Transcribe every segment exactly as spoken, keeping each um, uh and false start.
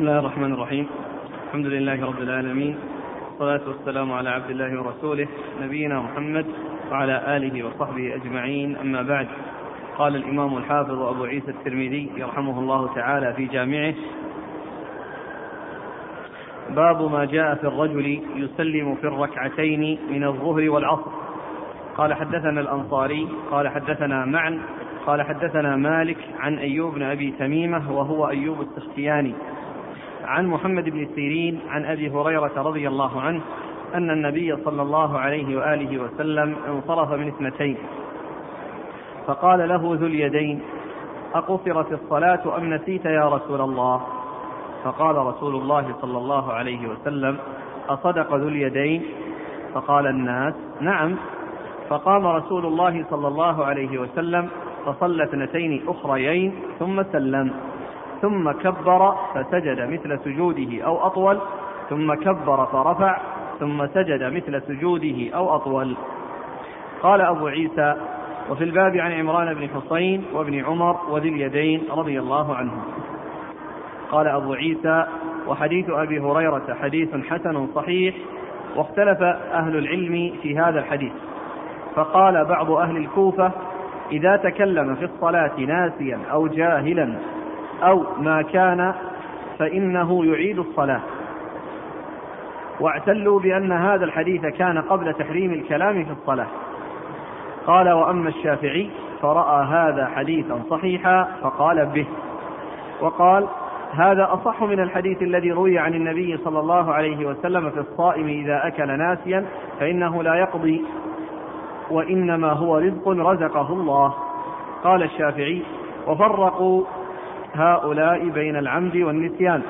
بسم الله الرحمن الرحيم. الحمد لله رب العالمين، والصلاة والسلام على عبد الله ورسوله نبينا محمد وعلى آله وصحبه أجمعين، أما بعد. قال الإمام الحافظ أبو عيسى الترمذي يرحمه الله تعالى في جامعه: باب ما جاء في الرجل يسلم في الركعتين من الظهر والعصر. قال حدثنا الأنصاري قال حدثنا معن قال حدثنا مالك عن أيوب بن أبي تميمة وهو أيوب السختياني عن محمد بن سيرين عن أبي هريرة رضي الله عنه أن النبي صلى الله عليه وآله وسلم انصرف من اثنتين فقال له ذو اليدين: أقصرت الصلاة أم نسيت يا رسول الله؟ فقال رسول الله صلى الله عليه وسلم: أصدق ذو اليدين؟ فقال الناس: نعم. فقام رسول الله صلى الله عليه وسلم فصلى اثنتين أخريين ثم سلم، ثم كبر فسجد مثل سجوده أو أطول، ثم كبر فرفع ثم سجد مثل سجوده أو أطول. قال أبو عيسى: وفي الباب عن عمران بن حصين وابن عمر وذي اليدين رضي الله عنهم. قال أبو عيسى: وحديث أبي هريرة حديث حسن صحيح، واختلف أهل العلم في هذا الحديث، فقال بعض أهل الكوفة: إذا تكلم في الصلاة ناسيا أو جاهلا أو ما كان فإنه يعيد الصلاة، واعتلوا بأن هذا الحديث كان قبل تحريم الكلام في الصلاة. قال: وأما الشافعي فرأى هذا حديثا صحيحا فقال به، وقال: هذا أصح من الحديث الذي روي عن النبي صلى الله عليه وسلم في الصائم إذا أكل ناسيا فإنه لا يقضي، وإنما هو رزق رزقه الله. قال الشافعي: وفرقوا هؤلاء بين العمد والنسيان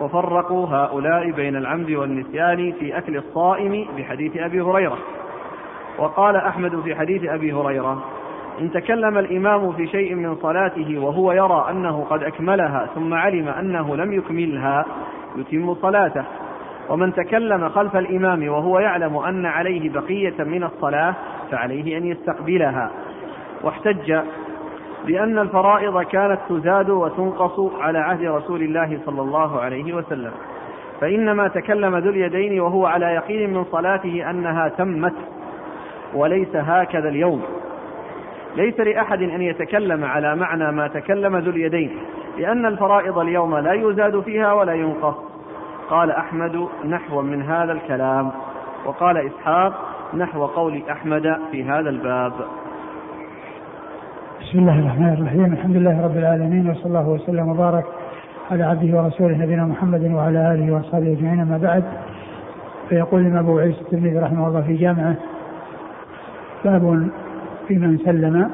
وفرقوا هؤلاء بين العمد والنسيان في أكل الصائم بحديث أبي هريرة. وقال أحمد في حديث أبي هريرة: إن تكلم الإمام في شيء من صلاته وهو يرى أنه قد أكملها ثم علم أنه لم يكملها يتم صلاته، ومن تكلم خلف الإمام وهو يعلم أن عليه بقية من الصلاة فعليه أن يستقبلها. واحتج بأن الفرائض كانت تزاد وتنقص على عهد رسول الله صلى الله عليه وسلم، فإنما تكلم ذو اليدين وهو على يقين من صلاته أنها تمت، وليس هكذا اليوم. ليس لأحد أن يتكلم على معنى ما تكلم ذو اليدين، لأن الفرائض اليوم لا يزاد فيها ولا ينقص. قال أحمد: نحو من هذا الكلام. وقال إسحاق: نحو قول أحمد في هذا الباب. بسم الله الرحمن الرحيم. الحمد لله رب العالمين، وصلى الله وسلم وبارك على عبده ورسوله نبينا محمد وعلى آله وصحبه أجمعين، أما بعد. فيقول أبو عيسى الترمذي رحمه الله في جامعه: باب في من سلم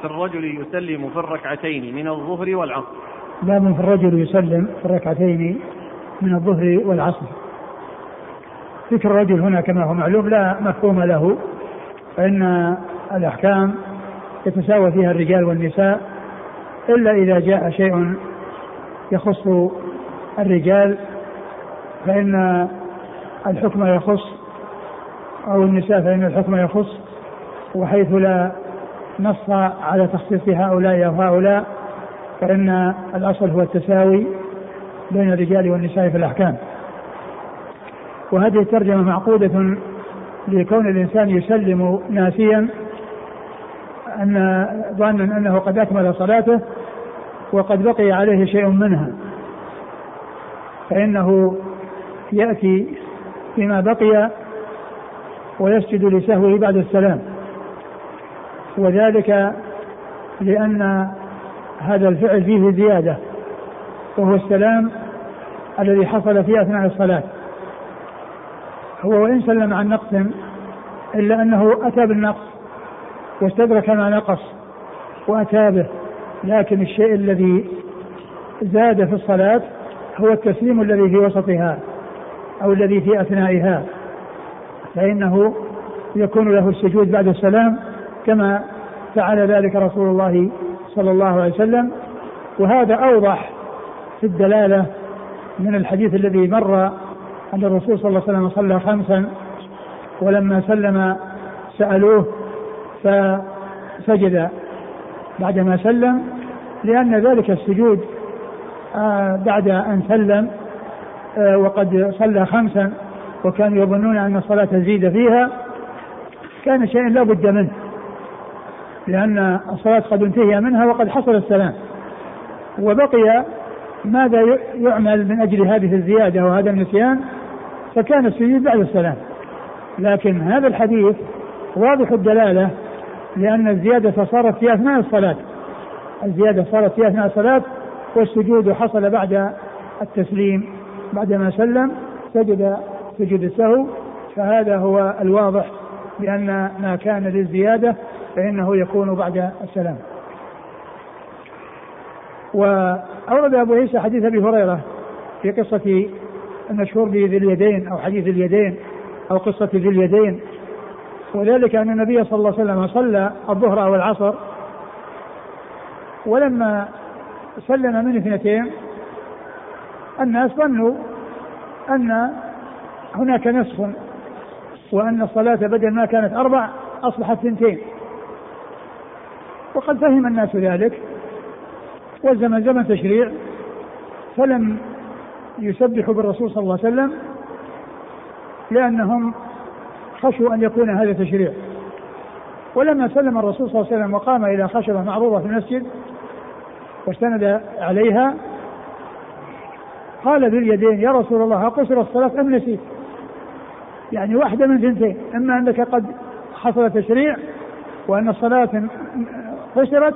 في الرجل يسلم في الركعتين من الظهر والعصر. باب في الرجل يسلم في الركعتين من الظهر والعصر. ذكر الرجل هنا كما هو معلوم لا مفهوم له، فإن الأحكام يتساوى فيها الرجال والنساء، إلا إذا جاء شيء يخص الرجال فإن الحكم يخص، أو النساء فإن الحكم يخص، وحيث لا نص على تخصيص هؤلاء وهؤلاء فإن الأصل هو التساوي بين الرجال والنساء في الأحكام. وهذه الترجمة معقودة لكون الإنسان يسلم ناسيا، أن ظنا أنه قد أكمل صلاته وقد بقي عليه شيء منها، فإنه يأتي بما بقي ويسجد لسهوه بعد السلام، وذلك لأن هذا الفعل فيه زيادة، وهو السلام الذي حصل فيه أثناء الصلاة. هو وإن سلم عن نقص إلا أنه أتى بالنقص واستدرك ما نقص وأتى به، لكن الشيء الذي زاد في الصلاة هو التسليم الذي في وسطها أو الذي في أثنائها، فإنه يكون له السجود بعد السلام كما فعل ذلك رسول الله صلى الله عليه وسلم. وهذا أوضح في الدلالة من الحديث الذي مر أن الرسول صلى الله عليه وسلم صلى خمسا ولما سلم سألوه فسجد بعدما سلم، لأن ذلك السجود بعد أن سلم وقد صلى خمسا وكانوا يظنون أن الصلاة تزيد فيها كان شيئا لا بد منه لأن الصلاة قد انتهى منها وقد حصل السلام وبقي ماذا يعمل من أجل هذه الزيادة وهذا النسيان فكان السجود بعد السلام. لكن هذا الحديث واضح الدلالة لأن الزيادة صارت في أثناء الصلاة الزيادة صارت في أثناء الصلاة والسجود حصل بعد التسليم بعدما سلم سجد سجود السهو. فهذا هو الواضح بأن ما كان للزيادة فإنه يكون بعد السلام. وأورد أبو عيسى حديث أبي هريرة في قصة المشهور بذي اليدين أو حديث اليدين أو قصة ذي اليدين وذلك أن النبي صلى الله عليه وسلم صلى الظهر والعصر ولما سلم من اثنتين الناس ظنوا أن هناك نسخ وأن الصلاة بدل ما كانت أربع أصبحت اثنتين وقد فهم الناس ذلك والزمن زمن تشريع فلم يسبحوا بالرسول صلى الله عليه وسلم لأنهم خشوا أن يكون هذا تشريع. ولما سلم الرسول صلى الله عليه وسلم وقام إلى خشبة معروضة في المسجد واستند عليها قال ذو اليدين يا رسول الله قصر الصلاة أم نسيت يعني واحدة من ثنتين إما أنك قد حصل تشريع وأن الصلاة قصرت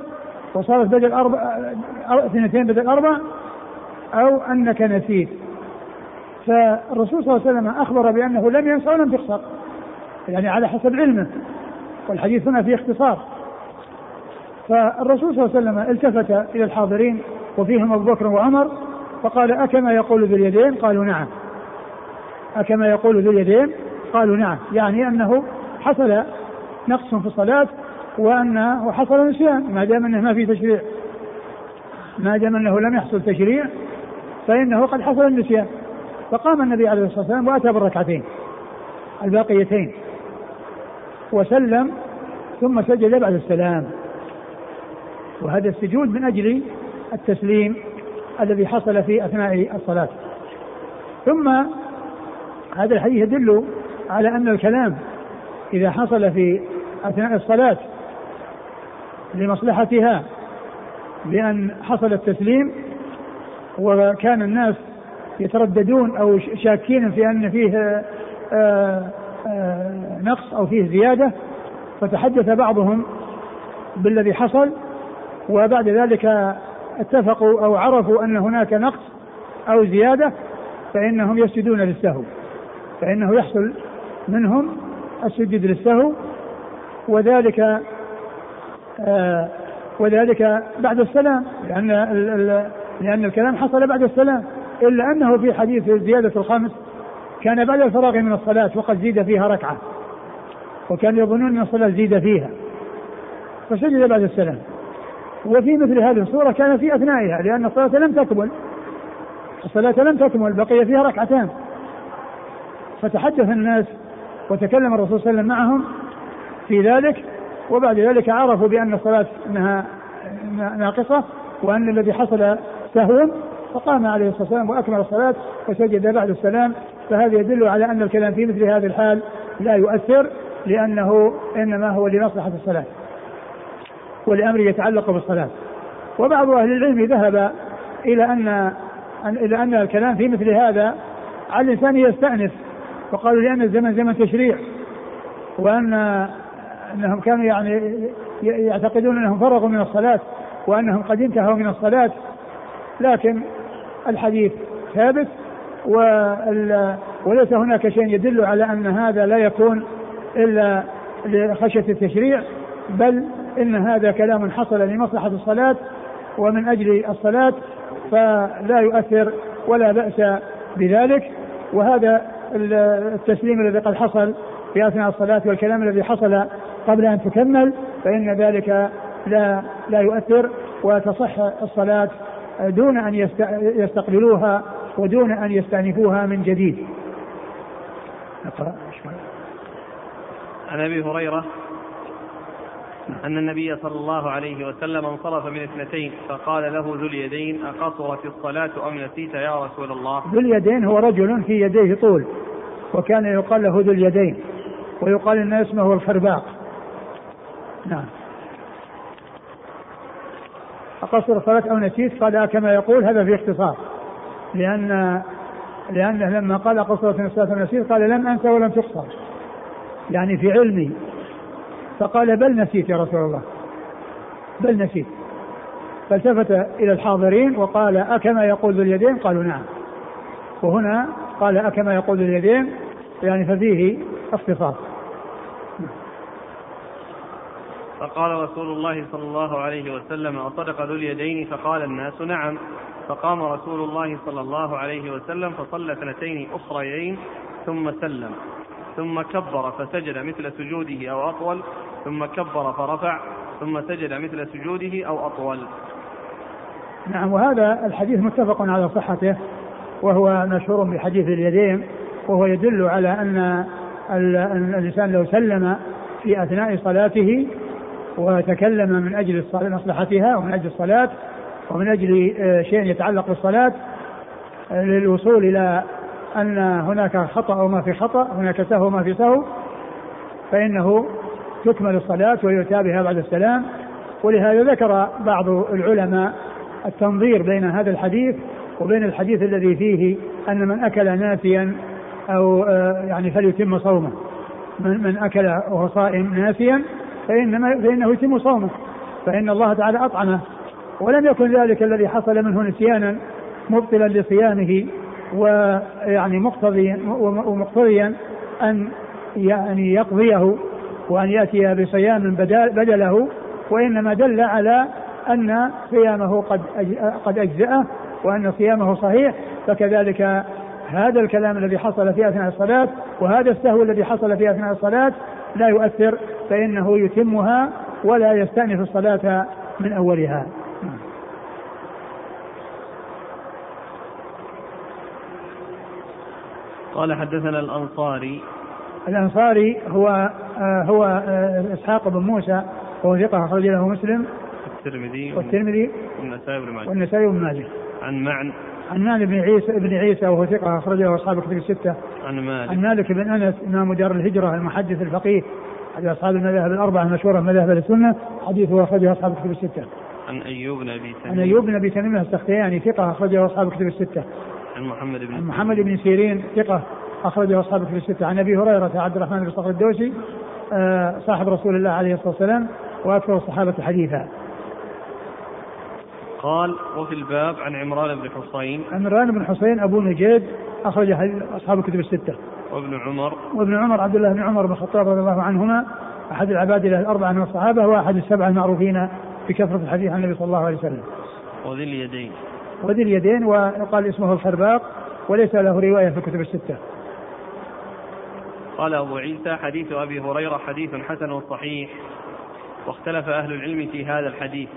وصارت بدل أربع اثنتين بدل أربع أو أنك نسيت. فالرسول صلى الله عليه وسلم أخبر بأنه لم ينسى ولم تقصر يعني على حسب علمه والحديث هنا فيه اختصار. فالرسول صلى الله عليه وسلم التفت إلى الحاضرين وفيهم أبو بكر وعمر فقال أكما يقول ذو اليدين قالوا نعم أكما يقول ذو اليدين قالوا نعم يعني أنه حصل نقص في الصلاة وأنه حصل نسيان ما دام أنه ما في تشريع ما دام أنه لم يحصل تشريع فإنه قد حصل النسيان. فقام النبي عليه الصلاة والسلام وأتى بالركعتين الباقيتين وسلم ثم سجد بعد السلام وهذا السجود من أجل التسليم الذي حصل في أثناء الصلاة. ثم هذا الحديث يدل على أن الكلام إذا حصل في أثناء الصلاة لمصلحتها لأن حصل التسليم وكان الناس يترددون أو شاكين في أن فيه آآ آآ نقص أو فيه زيادة فتحدث بعضهم بالذي حصل وبعد ذلك اتفقوا أو عرفوا أن هناك نقص أو زيادة فإنهم يسجدون للسهو فإنه يحصل منهم السجود للسهو وذلك وذلك بعد السلام لأن لأن الكلام حصل بعد السلام إلا أنه في حديث زيادة الخامس كان بعد الفراغ من الصلاة وقد زيد فيها ركعة وكان يظنون أن الصلاة زيد فيها فسجد بعد السلام. وفي مثل هذه الصورة كان في أثنائها لأن الصلاة لم تكمل الصلاة لم تكمل بقي فيها ركعتان فتحدث الناس وتكلم الرسول صلى الله عليه وسلم معهم في ذلك وبعد ذلك عرفوا بأن الصلاة أنها ناقصة وأن الذي حصل سهوا فقام عليه الصلاة والسلام وأكمل الصلاة وسجد بعد السلام. فهذا يدل على أن الكلام في مثل هذا الحال لا يؤثر لأنه إنما هو لمصلحة الصلاة والأمر يتعلق بالصلاة. وبعض أهل العلم ذهب إلى أن إلى أن الكلام في مثل هذا على الإنسان يستأنف وقالوا لأن الزمن زمن تشريع وأن أنهم كانوا يعني يعتقدون أنهم فرغوا من الصلاة وأنهم قد انتهوا من الصلاة. لكن الحديث ثابت وليس هناك شيء يدل على أن هذا لا يكون إلا لخشية التشريع بل إن هذا كلام حصل لمصلحة الصلاة ومن أجل الصلاة فلا يؤثر ولا بأس بذلك. وهذا التسليم الذي قد حصل في أثناء الصلاة والكلام الذي حصل قبل أن تكمل فإن ذلك لا, لا يؤثر وتصح الصلاة دون أن يستقبلوها ودون أن يستأنفوها من جديد. نقرأ عن أبي هريرة أن النبي صلى الله عليه وسلم انصرف من اثنتين فقال له ذو اليدين: أقصرت الصلاة أم نسيت يا رسول الله؟ ذو اليدين هو رجل في يديه طول، وكان يقال له ذو اليدين، ويقال إن اسمه الخرباق. نعم. أقصر الصلاة أو نسيت، قال كما يقول هذا في اختصار، لأن لأنه لما قال أقصرت الصلاة أو نسيت قال لم أنسى ولم تقصر، يعني في علمي، فقال بل نسيت يا رسول الله، بل نسيت. فالتفت إلى الحاضرين وقال أكما يقول ذو اليدين؟ قالوا نعم. وهنا قال أكما يقول ذو اليدين، يعني ففيه اختصاص. فقال رسول الله صلى الله عليه وسلم: أصدق ذو اليدين؟ فقال الناس: نعم. فقام رسول الله صلى الله عليه وسلم فصلى اثنتين أخريين ثم سلم، ثم كبر فسجد مثل سجوده أو أطول، ثم كبر فرفع، ثم سجد مثل سجوده أو أطول. نعم. وهذا الحديث متفق على صحته، وهو مشهور بحديث اليدين، وهو يدل على أن الإنسان لو سلم في أثناء صلاته وتكلم من أجل مصلحتها ومن أجل الصلاة ومن أجل شيء يتعلق بالصلاة للوصول إلى أن هناك خطأ وما في خطأ، هناك سهو وما في سهو، فإنه تكمل الصلاة ويتابعها بعد السلام. ولهذا ذكر بعض العلماء التنظير بين هذا الحديث وبين الحديث الذي فيه أن من أكل ناسيا أو يعني فليتم صومه، من, من أكل وهو صائم ناسيا فإنما فإنه يتم صومه، فإن الله تعالى أطعمه، ولم يكن ذلك الذي حصل منه نسيانا مبطلا لصيامه، ويعني مقتضيا ومقتضيا أن يعني يقضيه وأن يأتي بصيام بدله، وإنما دل على أن صيامه قد قد أجزأه وأن صيامه صحيح. فكذلك هذا الكلام الذي حصل في أثناء الصلاة وهذا السهو الذي حصل في أثناء الصلاة لا يؤثر، فإنه يتمها ولا يستأنف الصلاة من أولها. قال حدثنا الأنصاري. الأنصاري هو آه هو آه إسحاق بن موسى، وهو ثقة أخرج له مسلم والترمذي والترمذي والنسائي بن ماجه. عن معن. عن مالك بن عيسى بن عيسى وهو ثقة أخرج له أصحاب الكتب الستة. عن مالك. عن مالك بن أنس إمام دار الهجرة المحدث الفقيه أحد أصحاب المذاهب الأربعة المشهورة مذاهب السنة، حديثه أخرجه أصحاب الكتب الستة. عن أيوب بن أبي تميم. عن أيوب بن أبي تميم السختياني ثقة أخرجه أصحاب الكتب الستة. عن محمد بن محمد بن سيرين ثقة أخرجه أصحاب الكتب الستة. عن أبي هريرة عبد الرحمن بن الأشجعي الدوسي صاحب رسول الله عليه الصلاة والسلام وأكثر الصحابة حديثا. قال وفي الباب عن عمران بن حصين. عمران بن حصين أبو نجد أخرج أصحاب الكتب الستة. وابن عمر. وابن عمر عبد الله بن عمر بن الخطاب رضي الله عنهما أحد العبادلة الأربعة من الصحابة، وأحد السبعة المعروفين بكثرة الحديث عن النبي صلى الله عليه وسلم. وذي اليدين. وذي اليدين وقال اسمه الخرباق، وليس له رواية في الكتب الستة. قال أبو عيسى حديث أبي هريرة حديث حسن صحيح، واختلف أهل العلم في هذا الحديث،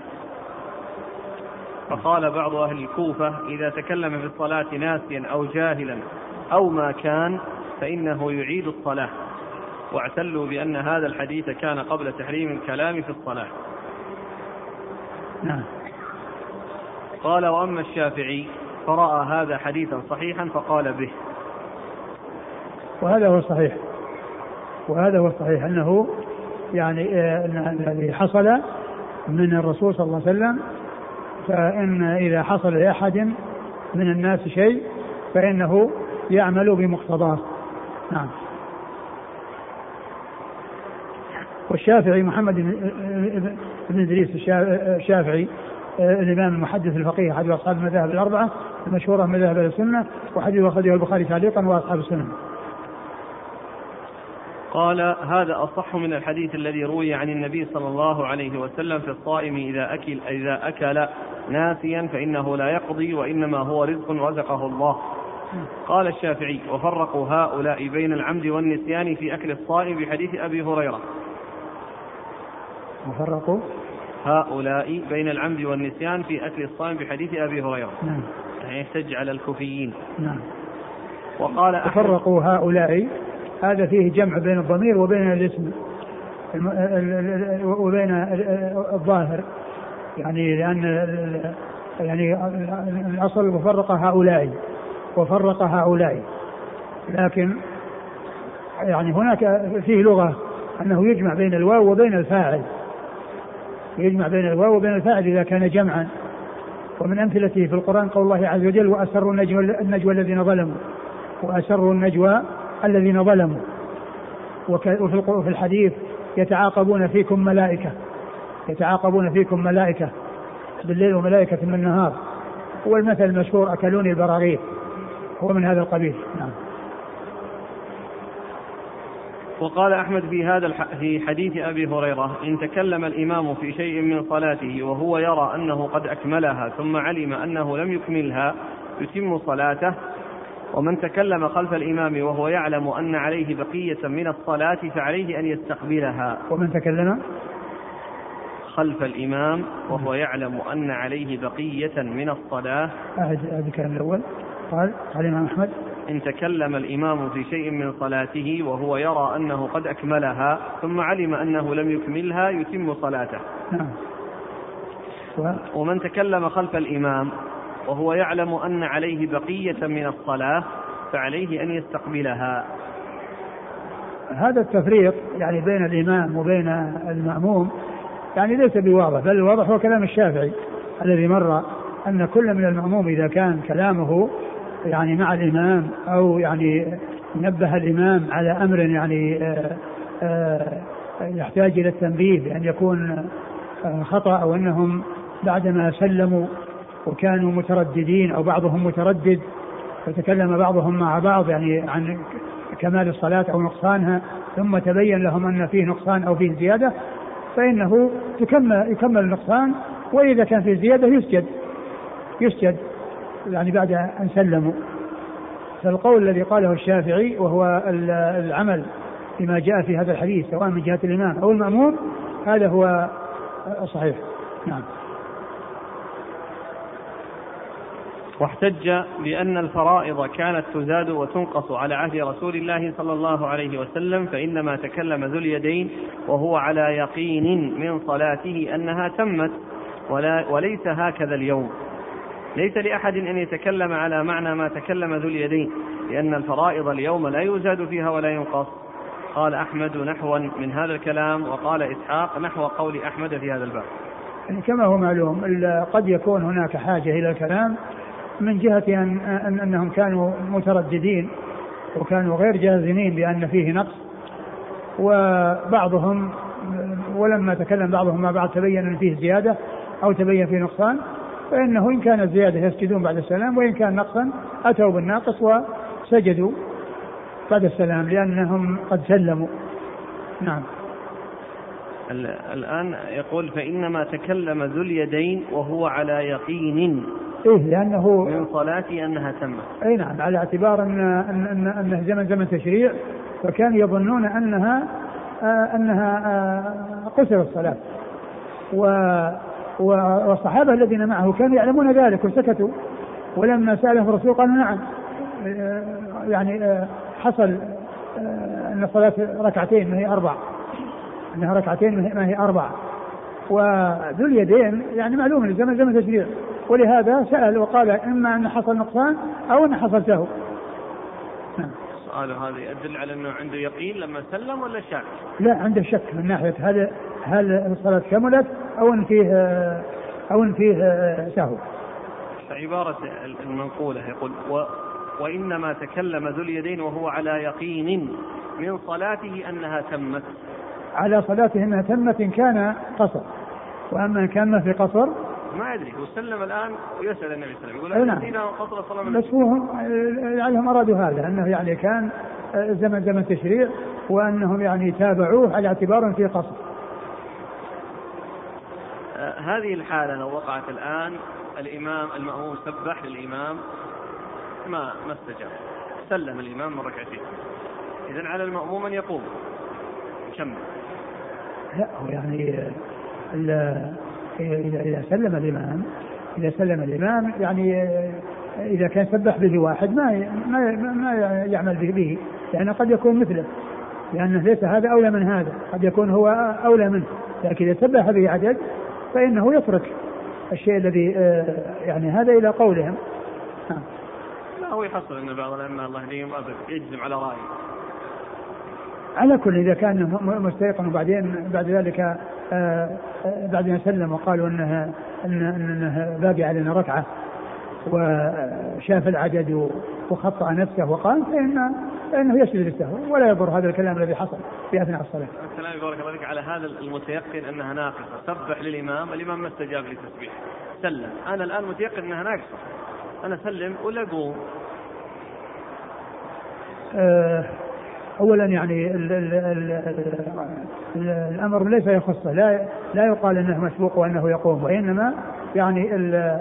فقال بعض أهل الكوفة إذا تكلم في الصلاة ناسيا أو جاهلا أو ما كان فإنه يعيد الصلاة، واعتلوا بأن هذا الحديث كان قبل تحريم الكلام في الصلاة. نعم. قال وأما الشافعي فرأى هذا حديثا صحيحا فقال به. وهذا هو الصحيح، وهذا هو الصحيح، أنه يعني أن الذي حصل من الرسول صلى الله عليه وسلم، فإن إذا حصل لأحد من الناس شيء فإنه يعمل بمقتضاه. نعم. والشافعي محمد بن إدريس الشافعي الإمام المحدث الفقيه أحد أصحاب المذاهب الأربعة المشهورة مذاهب السنة، وحديث أخرجه البخاري تعليقا وأصحاب السنة. قال هذا أصح من الحديث الذي روي عن النبي صلى الله عليه وسلم في الصائم إذا أكل, إذا أكل ناسيا فإنه لا يقضي وإنما هو رزق رزقه الله. قال الشافعي وفرقوا هؤلاء بين العمد والنسيان في أكل الصائم بحديث أبي هريرة. وفرقوا هؤلاء بين العمد والنسيان في أكل الصائم بحديث أبي هريرة. نعم. يحتج على الكوفيين. نعم. وقال وفرقوا هؤلاء، هذا فيه جمع بين الضمير وبين الاسم، وبين الظاهر، يعني لأن يعني الأصل وفرق هؤلاء وفرق هؤلاء، لكن يعني هناك فيه لغة أنه يجمع بين الواو وبين الفاعل، يجمع بين الواو وبين الفاعل إذا كان جمعا. ومن أمثلته في القرآن قول الله عز وجل وأسروا النجوى, النجوى الذين ظلموا، وأسروا النجوى الذين ظلموا. وفي الحديث يتعاقبون فيكم ملائكة، يتعاقبون فيكم ملائكة بالليل وملائكة من النهار، والمثل المشهور أكلوني البراغيث هو من هذا القبيل. نعم. وقال أحمد في هذا في حديث أبي هريرة إن تكلم الإمام في شيء من صلاته وهو يرى أنه قد أكملها ثم علم أنه لم يكملها يتم صلاته، ومن تكلم خلف الإمام وهو يعلم أن عليه بقية من الصلاة فعليه أن يستقبلها. ومن تكلم خلف الإمام وهو يعلم أن عليه بقية من الصلاة. هذا كان الأول. قال قال الإمام أحمد إن تكلم الإمام في شيء من صلاته وهو يرى أنه قد أكملها ثم علم أنه لم يكملها يتم صلاته. نعم. و... ومن تكلم خلف الإمام وهو يعلم أن عليه بقية من الصلاة فعليه أن يستقبلها. هذا التفريق يعني بين الإمام وبين المأموم يعني ليس بواضح، بل الواضح هو كلام الشافعي الذي مر أن كل من المأموم إذا كان كلامه يعني مع الإمام أو يعني نبه الإمام على أمر يعني آآ آآ يحتاج إلى التنبيه بأن يكون خطأ، أو أنهم بعدما سلموا وكانوا مترددين أو بعضهم متردد فتكلم بعضهم مع بعض يعني عن كمال الصلاة أو نقصانها، ثم تبين لهم أن فيه نقصان أو فيه زيادة فإنه تكمل يكمل النقصان، وإذا كان فيه زيادة يسجد يسجد يعني بعد أن سلموا. فالقول الذي قاله الشافعي وهو العمل بما جاء في هذا الحديث سواء من جهة الإمام أو المأموم هذا هو الصحيح. نعم. واحتج بأن الفرائض كانت تزاد وتنقص على عهد رسول الله صلى الله عليه وسلم، فإنما تكلم ذو اليدين وهو على يقين من صلاته أنها تمت، ولا وليس هكذا اليوم. ليس لأحد أن يتكلم على معنى ما تكلم ذو اليدين، لأن الفرائض اليوم لا يزاد فيها ولا ينقص. قال أحمد نحوا من هذا الكلام، وقال إسحاق نحو قول أحمد في هذا الباب. يعني كما هو معلوم قد يكون هناك حاجة إلى الكلام من جهة أن أن أنهم كانوا مترددين وكانوا غير جازمين بأن فيه نقص، وبعضهم ولما تكلم بعضهم ما بعد تبين أن فيه زيادة أو تبين فيه نقصان، فإنه إن كان الزيادة يسجدون بعد السلام، وإن كان نقصا أتوا بالناقص وسجدوا بعد السلام لأنهم قد سلموا. نعم. الآن يقول فإنما تكلم ذو اليدين وهو على يقين إيه لأنه من صلاتي أنها تمت. أي نعم، على اعتبار أن أن أنه زمن زمن تشريع، فكانوا يظنون أنها آه أنها آه قصر الصلاة، و والصحابة الذين معه كانوا يعلمون ذلك وسكتوا، ولما سألهم الرسول قالوا نعم يعني حصل أن الصلاة ركعتين ما هي أربع، أنها ركعتين ما هي أربع. وذو اليدين يعني معلوم الزمن زمن تشريع، ولهذا سأل وقال إما أن حصل نقصان أو أن حصل سهو. سؤال هذا يدل على أنه عنده يقين لما سلم ولا شك؟ لا، عنده شك من ناحية هذا هل الصلاة كملت أو أن فيه أو أن فيه سهو. عبارة المنقولة يقول و وإنما تكلم ذو اليدين وهو على يقين من صلاته أنها تمت، على صلاته أنها تمت إن كان قصر، وأما إن كان في قصر ما أدري. وسلم الآن ويسأل النبي صلى الله عليه وسلم يقول أنا قصر الصلاة، بس هم لعلهم أرادوا هذا أنه يعني كان زمن زمن تشريع، وأنهم يعني تابعوه على اعتبار في قصر. هذه الحالة لو وقعت الآن الإمام المأموم سبح للإمام ما ما استجاب، سلم الإمام من ركعتين، إذن على المأموم أن يقوم يكمل. لا يعني إذا سلم الإمام إذا سلم الإمام يعني إذا كان سبح به واحد ما ما ما يعمل به، لأنه يعني قد يكون مثله لأنه ليس هذا أولى من هذا، قد يكون هو أولى منه، لكن إذا تبه به عدد فإنه يترك الشيء الذي يعني هذا إلى قولهم. لا هو يحصل أن بعض الأئمة الله يهديهم يجزم على رأيه. على كل إذا كان مستيقن وبعدين بعد ذلك بعد أن سلم وقالوا أنها أنها باقي علينا ركعة وشاف العدد وخطأ نفسه وقال فإن فإنه يسجد للسهو ولا يضر هذا الكلام الذي حصل في أثناء الصلاة. السلام بارك الله فيك على هذا المتيقن أنها ناقصة، سبح للإمام، الإمام ما استجاب للتسبيح، سلم، أنا الآن متيقن أنها ناقصة، أنا سلم ولا أقوم؟ أه أولا يعني ال ال ال ال الأمر ليس يخصه، لا لا يقال أنه مسبوق وأنه يقوم، وإنما يعني ال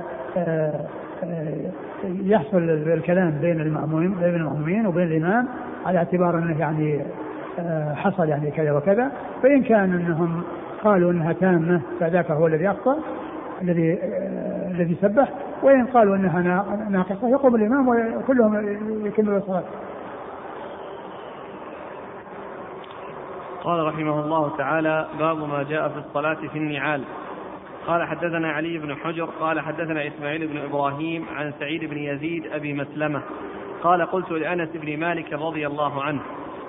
يحصل الكلام بين المأمومين بين المأمومين وبين الإمام على اعتبار أنه يعني حصل يعني كذا وكذا، فإن كان أنهم قالوا أنها تامة فذاك هو الذي أخطأ الذي الذي سبح، وإن قالوا أنها ناقصة يقوم الإمام وكلهم يكملوا الصلاة. قال رحمه الله تعالى: باب ما جاء في الصلاة في النعال. قال: حدثنا علي بن حجر قال حدثنا إسماعيل بن إبراهيم عن سعيد بن يزيد أبي مسلمة قال: قلت لأنس بن مالك رضي الله عنه: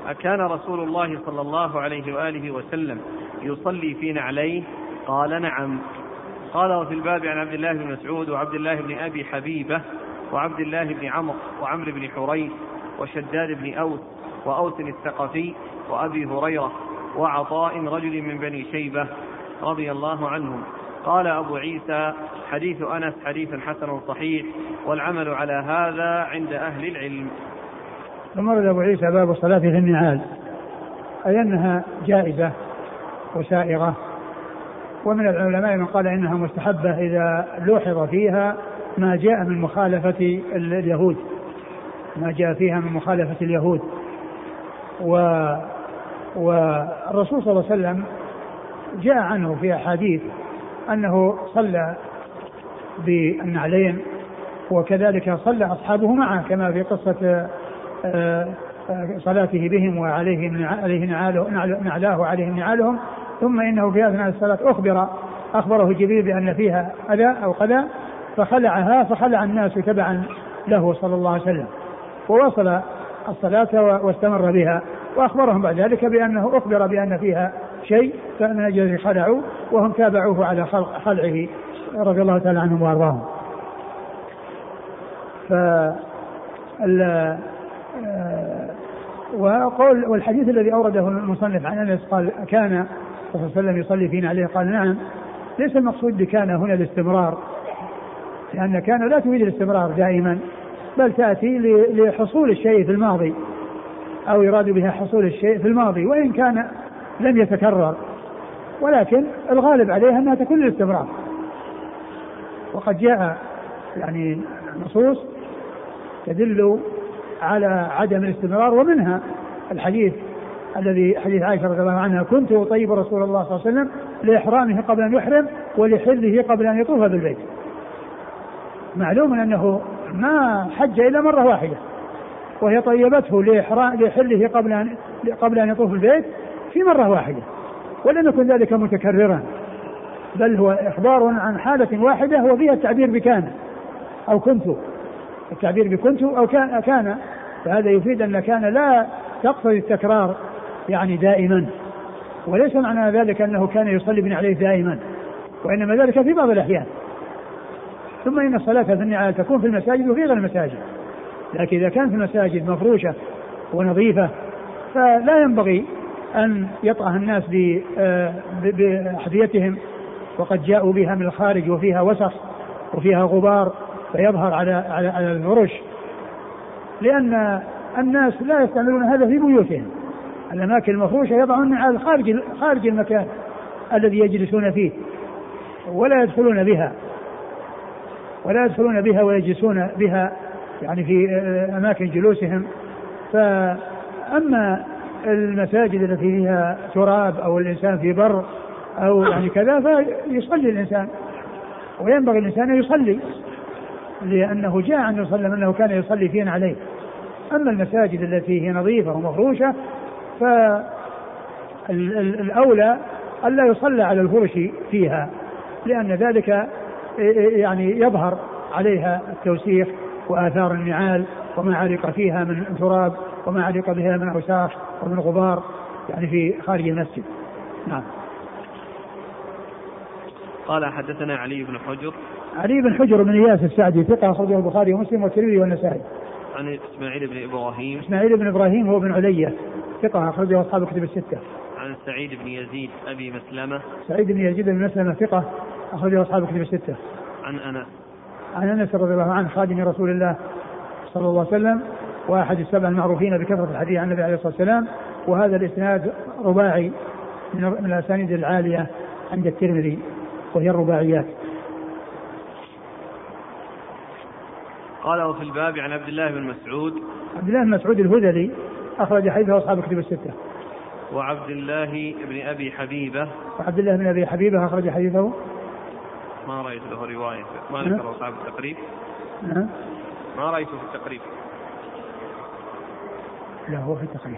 أكان رسول الله صلى الله عليه وآله وسلم يصلي في نعليه؟ قال: نعم. قال: وفي الباب عن عبد الله بن مسعود وعبد الله بن أبي حبيبة وعبد الله بن عمرو وعمرو بن حريث وشداد بن أوس وأوس الثقفي وأبي هريرة وعطاء رجل من بني شيبة رضي الله عنهم. قال أبو عيسى: حديث أنس حديث حسن صحيح، والعمل على هذا عند أهل العلم. مرد أبو عيسى باب صلاة في النعال، أي أنها جائزة وسائغة، ومن العلماء من قال إنها مستحبة إذا لوحظ فيها ما جاء من مخالفة اليهود ما جاء فيها من مخالفة اليهود و... والرسول صلى الله عليه وسلم جاء عنه في أحاديث أنه صلى بالنعلين، وكذلك صلى أصحابه معه كما في قصة صلاته بهم وعليه نعلاه وعليهم نعالهم. ثم إنه في أثناء الصلاة أخبر أخبره جبريل بأن فيها أذى أو قذى فخلعها، فخلع الناس تبعا له صلى الله عليه وسلم ووصل الصلاة واستمر بها، وأخبرهم بعد ذلك بأنه أخبر بأن فيها شيء فمن أجل خلعوا، وهم تابعوه على خلعه رضي الله تعالى عنهم وأرضاهم. وقول والحديث الذي أورده المصنف عن أنس قال: كان صلى الله عليه وسلم يصلي فينا عليه؟ قال: نعم. ليس المقصود بكان هنا الاستمرار، لأن كان لا تريد الاستمرار دائما، بل تأتي لحصول الشيء في الماضي أو يراد بها حصول الشيء في الماضي، وإن كان لم يتكرر، ولكن الغالب عليها أنها تكون الاستمرار. وقد جاء يعني نصوص تدل على عدم الاستمرار، ومنها الحديث الذي حديث عائشة رضي الله عنها: كنت أطيب رسول الله صلى الله عليه وسلم لإحرامه قبل أن يحرم ولحله قبل أن يطوف بالبيت. معلوم أنه ما حج إلا مرة واحدة، وهي طيبته لحله قبل أن قبل أن يطوف البيت في مرة واحدة، ولم يكن ذلك متكررا، بل هو إخبار عن حالة واحدة وفيها التعبير بكان أو كنت، التعبير بكنت أو كان. فهذا يفيد أن كان لا تقصد التكرار يعني دائما، وليس معنى ذلك أنه كان يصلي بن عليه دائما، وإنما ذلك في بعض الأحيان. ثم إن الصلاة في النعال تكون في المساجد وفي غير المساجد، لكن إذا كان في المساجد مفروشة ونظيفة فلا ينبغي أن يطأها الناس بأحذيتهم وقد جاءوا بها من الخارج وفيها وسخ وفيها غبار فيظهر على على الفرش، لأن الناس لا يستعملون هذا في بيوتهم. الأماكن المفروشة يضعون على الخارج خارج المكان الذي يجلسون فيه، ولا يدخلون بها ولا يدخلون بها ويجلسون بها يعني في أماكن جلوسهم. فأما المساجد التي فيها تراب أو الإنسان في بر أو يعني كذا فيصلي الإنسان، وينبغي الإنسان أن يصلي، لأنه جاء عنه صلى الله عليه وسلم أنه كان يصلي فينا عليه. أما المساجد التي هي نظيفة ومفروشة فالأولى ألا يصلى على الفرش فيها لأن ذلك يعني يظهر عليها التوسيخ وآثار النعال وما علق فيها من تراب وما علق بها من أوساخ ومن غبار يعني في خارج المسجد. نعم. قال حدثنا علي بن حجر علي بن حجر بن إياس السعدي ثقة أخرجه البخاري ومسلم والترمذي والنسائي. عن إسماعيل بن إبراهيم إسماعيل بن إبراهيم هو بن علية ثقة أخرجه أصحاب كتب الستة. عن سعيد بن يزيد أبي مسلمة سعيد بن يزيد بن مسلمة ثقة أخرجه أصحاب كتب الستة. عن أنس عن أنس رضي الله عنه خادم رسول الله صلى الله عليه وسلم وأحد السبع المعروفين بكثرة الحديث عن النبي عليه الصلاة والسلام. وهذا الإسناد رباعي من الأسانيد العالية عند الترمذي وهي الرباعيات. قال وفي الباب عن عبد الله بن مسعود عبد الله بن مسعود الهذلي أخرج حديثه أصحاب كتب الستة. وعبد الله بن أبي حبيبة وعبد الله بن أبي حبيبة أخرج حديثه ما رأيت له رواية ما ذكر أصحاب التقريب أه؟ ما رأيته في التقريب لا هو في التقريب.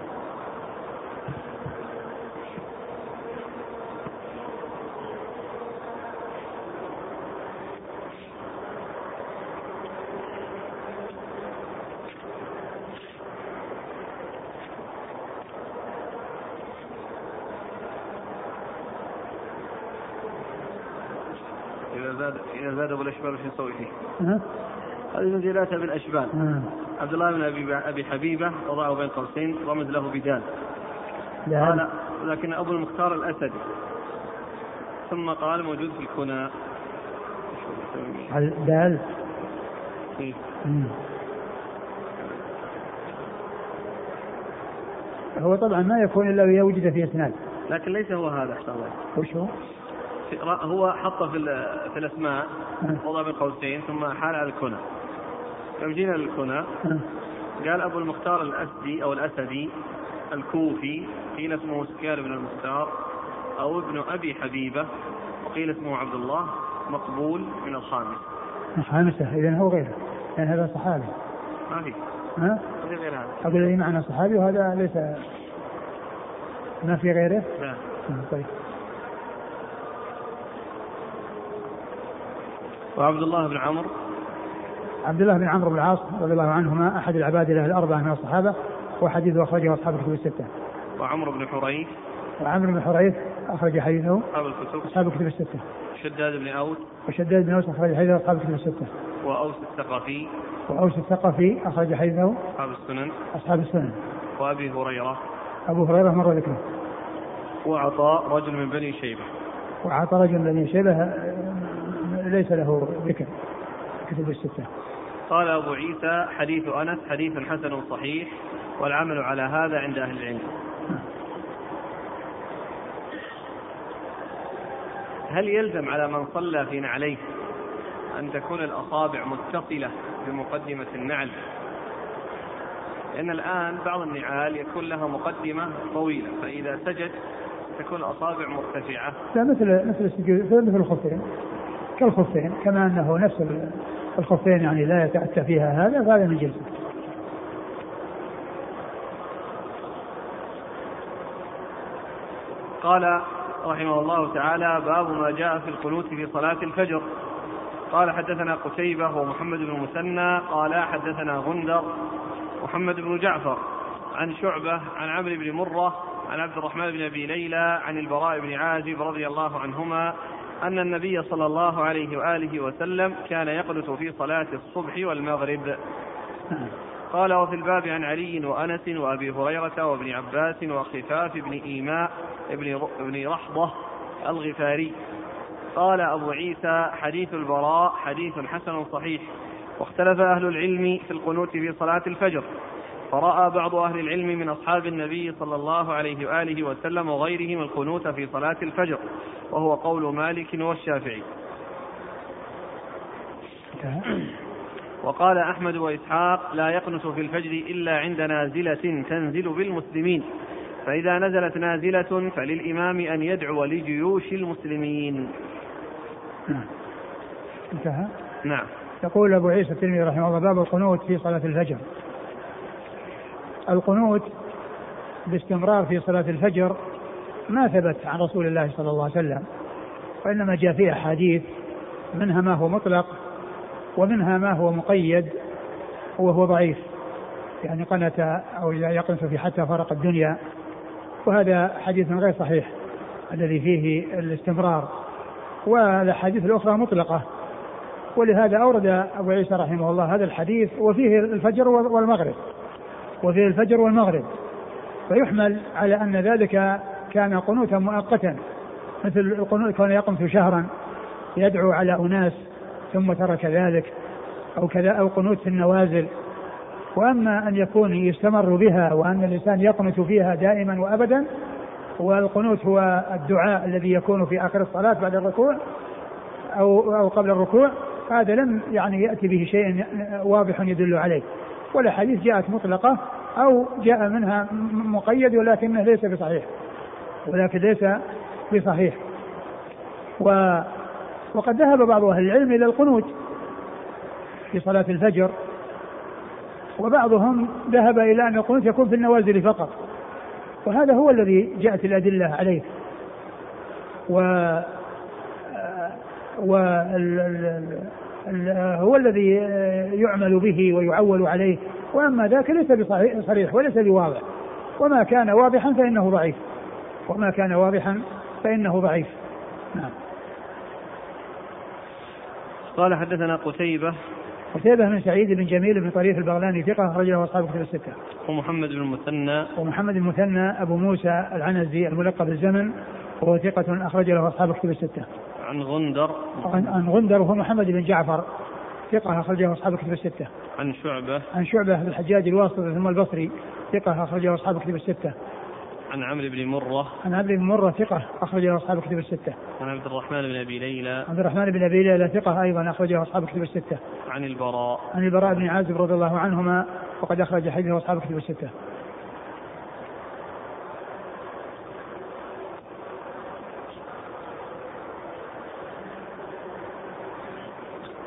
إذا زاد بالأشبال وش نسوي فيه؟ هذه منزلاتها بالأشبال. عبد الله بن أبي حبيبة وضعه بين قوسين رمز له بدال. قال لكن أبو المختار الأسدي ثم قال موجود في الكنى دال. هو طبعا ما يكون إلا يوجد في إسناد لكن ليس هو هذا احتمال. وش هو؟ هو حطه في في الأسماء وضع بين قوسين ثم حال على الكنى. لما جينا للكنى قال أبو المختار الأسدي أو الأسدي الكوفي قيل اسمه سكير بن المختار أو ابن أبي حبيبة وقيل اسمه عبد الله مقبول من الخامس الخامسة. إذن هو غيره لأن هذا صحابي ما في ها غير هذا أقول لي معنى صحابي وهذا ليس ما في غيره لا. طيب. وعبد الله بن عمرو عبد الله بن عمرو بن العاص رضي الله عنهما أحد العباد له الأربعة من الصحابة وحديثه أخرجه أصحاب الكتب الستة. وعمرو بن حريث وعمرو بن حريث أخرج حديثه أصحاب الكتب الستة. شداد بن أوس وشداد بن أوس أخرج حديثه أصحاب الكتب الستة. وأوس الثقفي وأوس الثقفي أخرج حديثه أصحاب السنن أصحاب السنن. وأبي هريرة أبو هريرة مرة ذكره. وعطاء رجل من بني شيبة وعطاء رجل من بني شيبة ليس له ذكر كتب الستة. قال أبو عيسى حديث أنس حديث حسن صحيح والعمل على هذا عند أهل العلم. هل يلزم على من صلى في نعليه أن تكون الأصابع متصلة بمقدمة النعل؟ لأن الآن بعض النعال يكون لها مقدمة طويلة فإذا سجد تكون الأصابع مرتفعة. لا مثل مثل السجود مثل الخفين كالخفين كما أنه نفس الخفين يعني لا يتأتى فيها هذا فهذا من جنسه. قال رحمه الله تعالى باب ما جاء في القنوت في صلاة الفجر. قال حدثنا قتيبة ومحمد بن المثنى قال حدثنا غندر محمد بن جعفر عن شعبة عن عمرو بن مره عن عبد الرحمن بن أبي ليلى عن البراء بن عازب رضي الله عنهما أن النبي صلى الله عليه وآله وسلم كان يقنت في صلاة الصبح والمغرب. قال وفي الباب عن علي وأنس وأبي هريرة وابن عباس وخفاف بن إيماء ابن رحضة الغفاري. قال أبو عيسى حديث البراء حديث حسن صحيح واختلف أهل العلم في القنوت في صلاة الفجر فرأى بعض أهل العلم من أصحاب النبي صلى الله عليه وآله وسلم وغيرهم القنوت في صلاة الفجر وهو قول مالك والشافعي. وقال أحمد وإسحاق لا يقنت في الفجر إلا عند نازلة تنزل بالمسلمين فإذا نزلت نازلة فللإمام أن يدعو لجيوش المسلمين. نعم. يقول أبو عيسى الترمذي رحمه الله باب القنوت في صلاة الفجر. القنوت باستمرار في صلاة الفجر ما ثبت عن رسول الله صلى الله عليه وسلم, وإنما جاء فيها حديث منها ما هو مطلق ومنها ما هو مقيد وهو ضعيف, يعني قنت أو يقنت في حتى فرق الدنيا, وهذا حديث غير صحيح الذي فيه الاستمرار, والحديث الأخرى مطلقة. ولهذا أورد أبو عيسى رحمه الله هذا الحديث وفيه الفجر والمغرب وفيه الفجر والمغرب, فيحمل على أن ذلك كان قنوتا مؤقتا, مثل القنوت كان يقنت شهرا يدعو على أناس ثم ترك ذلك, أو كذا أو قنوت في النوازل. وأما أن يكون يستمر بها وأن الإنسان يقنت فيها دائما وأبدا, والقنوت هو الدعاء الذي يكون في آخر الصلاة بعد الركوع أو, أو قبل الركوع, هذا لم يعني يأتي به شيء واضح يدل عليه, ولا حديث جاءت مطلقة أو جاء منها مقيد ولكنه ليس بصحيح ولكن ليس بصحيح. و وقد ذهب بعض أهل العلم إلى القنوت في صلاة الفجر, وبعضهم ذهب إلى أن القنوت يكون في النوازل فقط, وهذا هو الذي جاءت الأدلة عليه. و وهو الذي يعمل به ويعول عليه, وأما ذاك ليس بصريح وليس بواضح, وما كان واضحا فإنه ضعيف وما كان واضحا فإنه ضعيف. نعم. قال حدثنا قتيبة قتيبة بن سعيد بن جميل بن طريف البغلاني ثقة رجله أصحاب كتب الستة, ومحمد بن المثنى ومحمد المثنى أبو موسى العنزي الملقب بالزمن وهو ثقة أخرج له أصحاب كتب الستة. عن غندر عن غندر وهو محمد بن جعفر ثقة أخرجه أصحاب كتب الستة. عن شعبة عن شعبة الحجاج الواسطي ثم البصري ثقة أخرجه أصحاب كتب الستة. عن عمرو بن مره عن عمرو بن مره ثقة أخرجه أصحاب كتب الستة. عن عبد الرحمن بن أبي ليلى عبد الرحمن بن أبي ليلى ثقة أيضا أخرجه أصحاب كتب الستة. عن البراء عن البراء بن عازب رضي الله عنهما وقد أخرج حديثه أصحاب كتب الستة.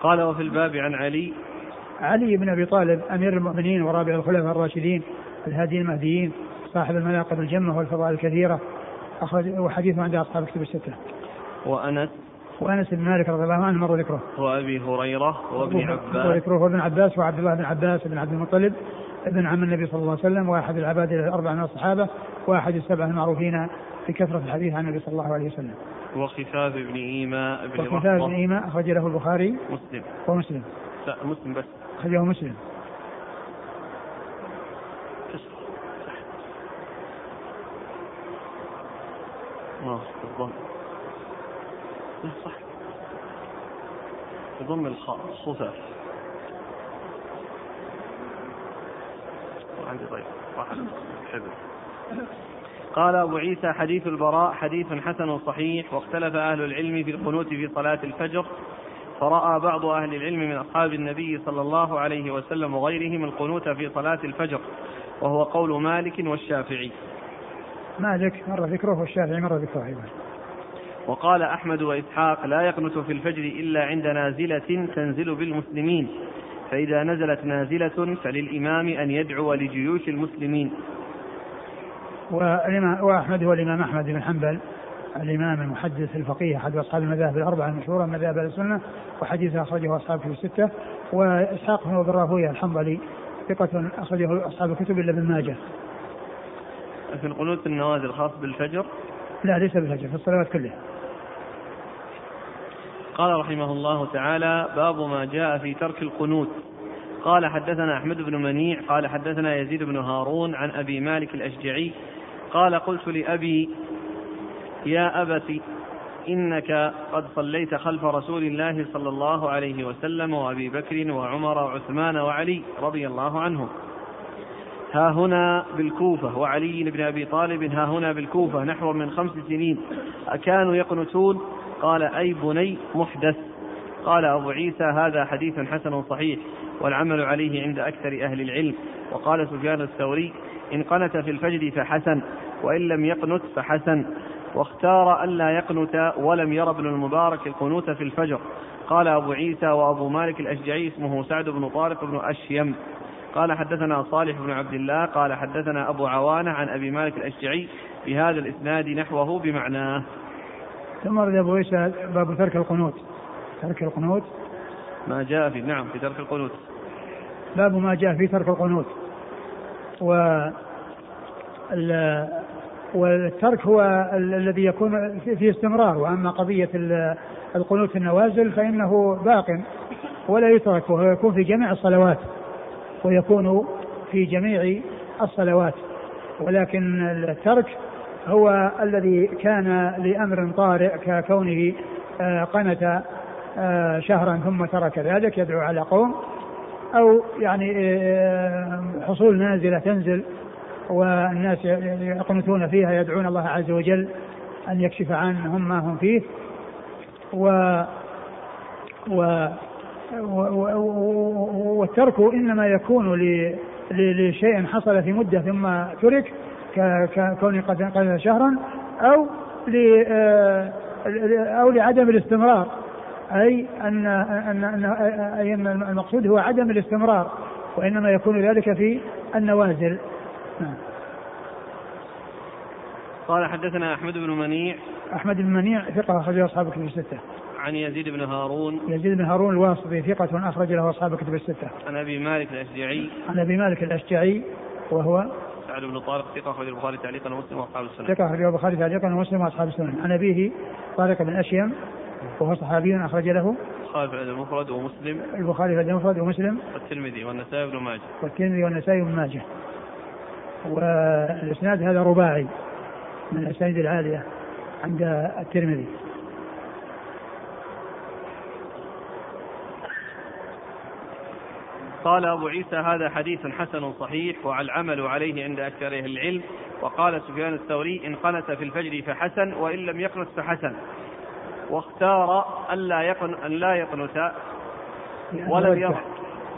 قال وفي الباب عن علي علي بن أبي طالب أمير المؤمنين ورابع الخلفاء الراشدين الهادي المهديين صاحب المناقب الجمة والفضائل الكثيرة وحديثه عند أصحاب كتب الستة. وأنس وأنس بن مالك رضي الله عنه مر ذكره. وأبي هريرة وابن عباس وابن عباس وعبد الله بن عباس بن عبد المطلب ابن عم النبي صلى الله عليه وسلم, وأحد العباد الأربعة من الصحابة, وأحد السبعة المعروفين في كثرة الحديث عن النبي صلى الله عليه وسلم. وخفاف بن إيماء بن محضر وخفاف بن إيماء أخرج له البخاري مسلم ومسلم لا مسلم بس أخرجه مسلم. آه بالضم صح بالضم الخاء خفاف عندي طيب واحد حبل. قال أبو عيسى حديث البراء حديث حسن صحيح, واختلف أهل العلم في القنوت في صلاة الفجر, فرأى بعض أهل العلم من أصحاب النبي صلى الله عليه وسلم وغيرهم القنوت في صلاة الفجر, وهو قول مالك والشافعي. مالك مرة ذكره والشافعي مرة ذكره. وقال أحمد وإسحاق لا يقنت في الفجر إلا عند نازلة تنزل بالمسلمين, فإذا نزلت نازلة فللإمام أن يدعو لجيوش المسلمين. وأحمد هو الإمام أحمد بن حنبل الإمام المحدث الفقيه أحد أصحاب المذاهب الأربعة المشهورة مذاهب السنة, وحديثه أخرجه أصحاب كتب الستة. وإسحاق بن راهويه الحنبلي ثقة أخرجه أصحاب الكتب إلا ابن ماجه. في القنوت النوازل الخاص بالفجر؟ لا ليس بالفجر, في الصلوات كلها. قال رحمه الله تعالى باب ما جاء في ترك القنوت. قال حدثنا أحمد بن منيع قال حدثنا يزيد بن هارون عن أبي مالك الأشجعي قال قلت لأبي يا أبت إنك قد صليت خلف رسول الله صلى الله عليه وسلم وأبي بكر وعمر وعثمان وعلي رضي الله عنهم ها هنا بالكوفة, وعلي بن أبي طالب ها هنا بالكوفة نحو من خمس سنين, أكانوا يقنتون؟ قال أي بني محدث. قال أبو عيسى هذا حديث حسن صحيح, والعمل عليه عند أكثر أهل العلم. وقال سفيان الثوري إن قنت في الفجر فحسن, وإن لم يقنت فحسن, واختار ألا يقنت ولم ير ابن المبارك القنوت في الفجر. قال أبو عيسى وأبو مالك الأشجعي اسمه سعد بن طارق بن أشيم. قال حدثنا صالح بن عبد الله قال حدثنا أبو عوانة عن أبي مالك الأشجعي بهذا الإسناد نحوه بمعناه. ثم أرد أبو عيسى باب ترك القنوت. ترك القنوت ما جاء في نعم في ترك القنوت باب ما جاء في ترك القنوت. والترك هو الذي يكون في استمرار, وأما قضية القنوت في النوازل فإنه باق ولا يترك, وهو يكون في جميع الصلوات ويكون في جميع الصلوات, ولكن الترك هو الذي كان لأمر طارئ ككونه قنت شهرا ثم ترك ذلك يدعو على قوم, أو يعني حصول نازلة تنزل والناس يقنتون فيها يدعون الله عز وجل أن يكشف عنهم ما هم فيه, و و والترك إنما يكون لشيء حصل في مدة ثم ترك ككون قد شهرا, أو أو لعدم الاستمرار, أي أن أن المقصود هو عدم الاستمرار, وإنما يكون ذلك في النوازل. قال حدثنا أحمد بن منيع. أحمد بن منيع ثقة أخرج له أصحاب كتب الستة. عن يزيد بن هارون. يزيد بن هارون الواسطي ثقة أخرج له أصحاب كتب الستة. عن أبي مالك الأشجعي. عن أبي مالك الأشجعي وهو سعد بن طارق ثقة أخرج البخاري تعليقا ومسلم وأصحاب السنن. ثقة أخرج له البخاري تعليقا ومسلم وأصحاب السنن. عن أبيه طارق بن أشيم وهو صحابي أخرج له البخاري في المفرد ومسلم. البخاري في المفرد ومسلم. والترمذي والنسائي وابن ماجه. والترمذي والنسائي وابن ماجه. والإسناد هذا رباعي من الأسانيد العالية عند الترمذي. قال أبو عيسى هذا حديث حسن صحيح والعمل عليه عند أكثر أهل العلم. وقال سفيان الثوري إن قنت في الفجر فحسن, وإن لم يقنت فحسن, واختار أن لا يقن أن لا يقنت ولم يرى,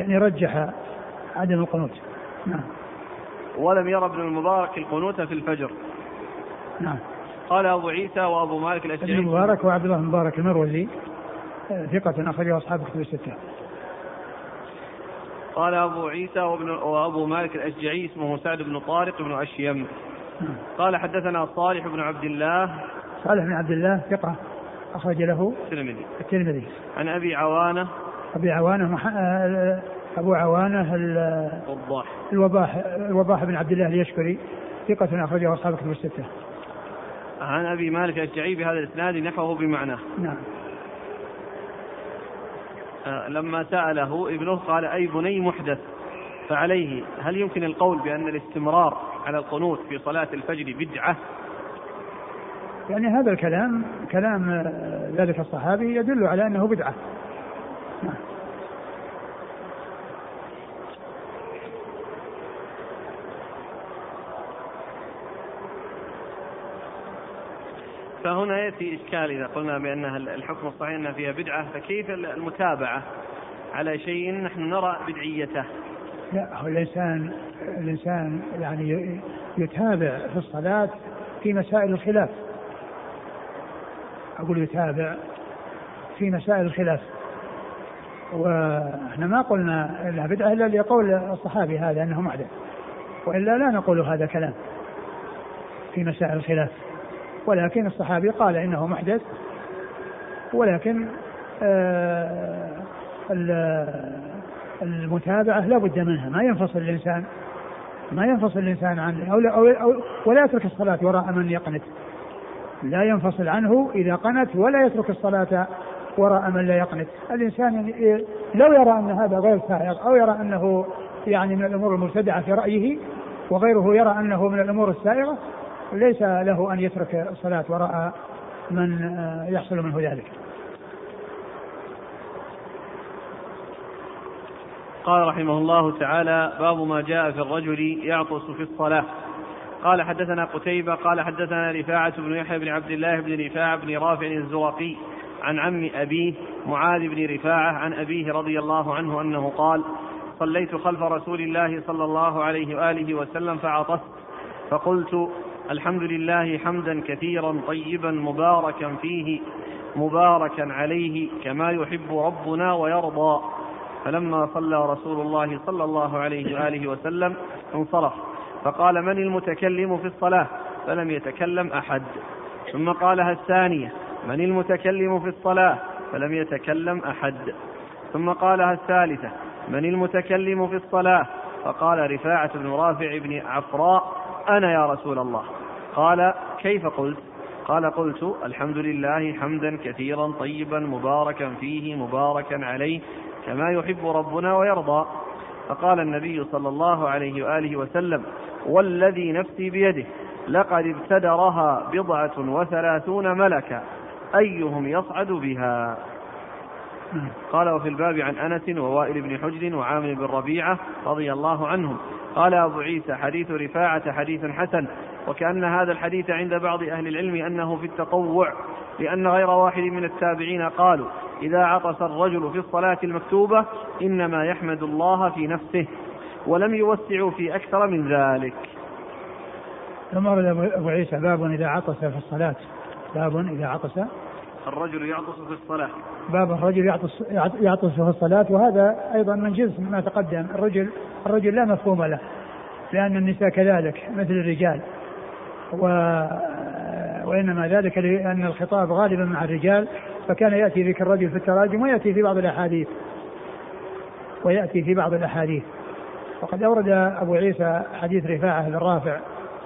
يعني رجح عدم القنوت. نعم. ولم يرى ابن المبارك القنوت في الفجر. نعم. قال أبو عيسى وأبو مالك الأشجعي. ابن المبارك وعبد الله بن مبارك المروزي ثقة أخرجه أصحاب كتب الستة. قال أبو عيسى وابن وأبو مالك الأشجعي اسمه سعد بن طارق بن أشيم. نعم. قال حدثنا صالح بن عبد الله. صالح بن عبد الله ثقة أخرج له الترمذي. الترمذي. عن أبي عوانة. أبي عوانة مح... أبو عوانة الوضاح. الوضاح الوضاح بن عبد الله اليشكري ثقة أخرجه أصحاب كتب الستة. عن أبي مالك الأشجعي بهذا الإسناد نحوه بمعناه. نعم. لما سأله ابنه قال أي بني محدث فعليه, هل يمكن القول بأن الاستمرار على القنوت في صلاة الفجر بدعة؟ يعني هذا الكلام كلام ذلك الصحابي يدل على أنه بدعة. نعم. فهنا يأتي إشكال إذا قلنا بأنها الحكم الصحيح أن فيها بدعة, فكيف المتابعة على شيء نحن نرى بدعيته؟ لا, هو الإنسان الإنسان يعني يتابع في الصلاة في مسائل الخلاف. أقول يتابع في مسائل الخلاف, ونحن ما قلنا إنها بدعة إلا ليقول الصحابي هذا أنه معدل, وإلا لا نقول هذا كلام في مسائل الخلاف, ولكن الصحابي قال إنه محدث, ولكن المتابعة لا بد منها, ما ينفصل الإنسان ما ينفصل الإنسان عنه, أو أو ولا يترك الصلاة وراء من يقنت, لا ينفصل عنه إذا قنت, ولا يترك الصلاة وراء من لا يقنت. الإنسان لو يرى أن هذا غير سائغ, أو يرى أنه يعني من الأمور المبتدعة في رأيه, وغيره يرى أنه من الأمور السائغة, ليس له أن يترك الصلاة وراء من يحصل منه ذلك. قال رحمه الله تعالى باب ما جاء في الرجل يعطس في الصلاة. قال حدثنا قتيبة قال حدثنا رفاعة بن يحيى بن عبد الله بن رفاعة بن رافع الزرقي عن عم أبيه معاذ بن رفاعة عن أبيه رضي الله عنه أنه قال صليت خلف رسول الله صلى الله عليه وآله وسلم فعطست, فقلت الحمد لله حمدا كثيرا طيبا مباركا فيه مباركا عليه كما يحب ربنا ويرضى, فلما صلى رسول الله صلى الله عليه وآله وسلم انصرف فقال: من المتكلم في الصلاة؟ فلم يتكلم أحد. ثم قالها الثانية: من المتكلم في الصلاة؟ فلم يتكلم أحد. ثم قالها الثالثة: من المتكلم في الصلاة؟ فقال رفاعة بن رافع بن عفراء: أنا يا رسول الله. قال: كيف قلت؟ قال: قلت: الحمد لله حمدا كثيرا طيبا مباركا فيه مباركا عليه كما يحب ربنا ويرضى. فقال النبي صلى الله عليه وآله وسلم: والذي نفسي بيده لقد ابتدرها بضعة وثلاثون ملكا أيهم يصعد بها. قال: وفي الباب عن أنس ووائل بن حجر وعامر بن ربيعة رضي الله عنهم. قال أبو عيسى: حديث رفاعة حديث حسن، وكأن هذا الحديث عند بعض أهل العلم أنه في التطوع، لأن غير واحد من التابعين قالوا: إذا عطس الرجل في الصلاة المكتوبة إنما يحمد الله في نفسه، ولم يوسعوا في أكثر من ذلك. ثم أورد أبو عيسى باب إذا عطس في الصلاة، باب إذا عطس الرجل يعطس في الصلاة، باب الرجل يعطس يعطس في الصلاة. وهذا أيضا من جنس ما تقدم، الرجل الرجل لا مفهوم له، لأن النساء كذلك مثل الرجال، و... وإنما ذلك لأن الخطاب غالبا مع الرجال، فكان يأتي ذكر الرجل في التراجم ويأتي في بعض الأحاديث ويأتي في بعض الأحاديث وقد أورد أبو عيسى حديث رفاعة بن رافع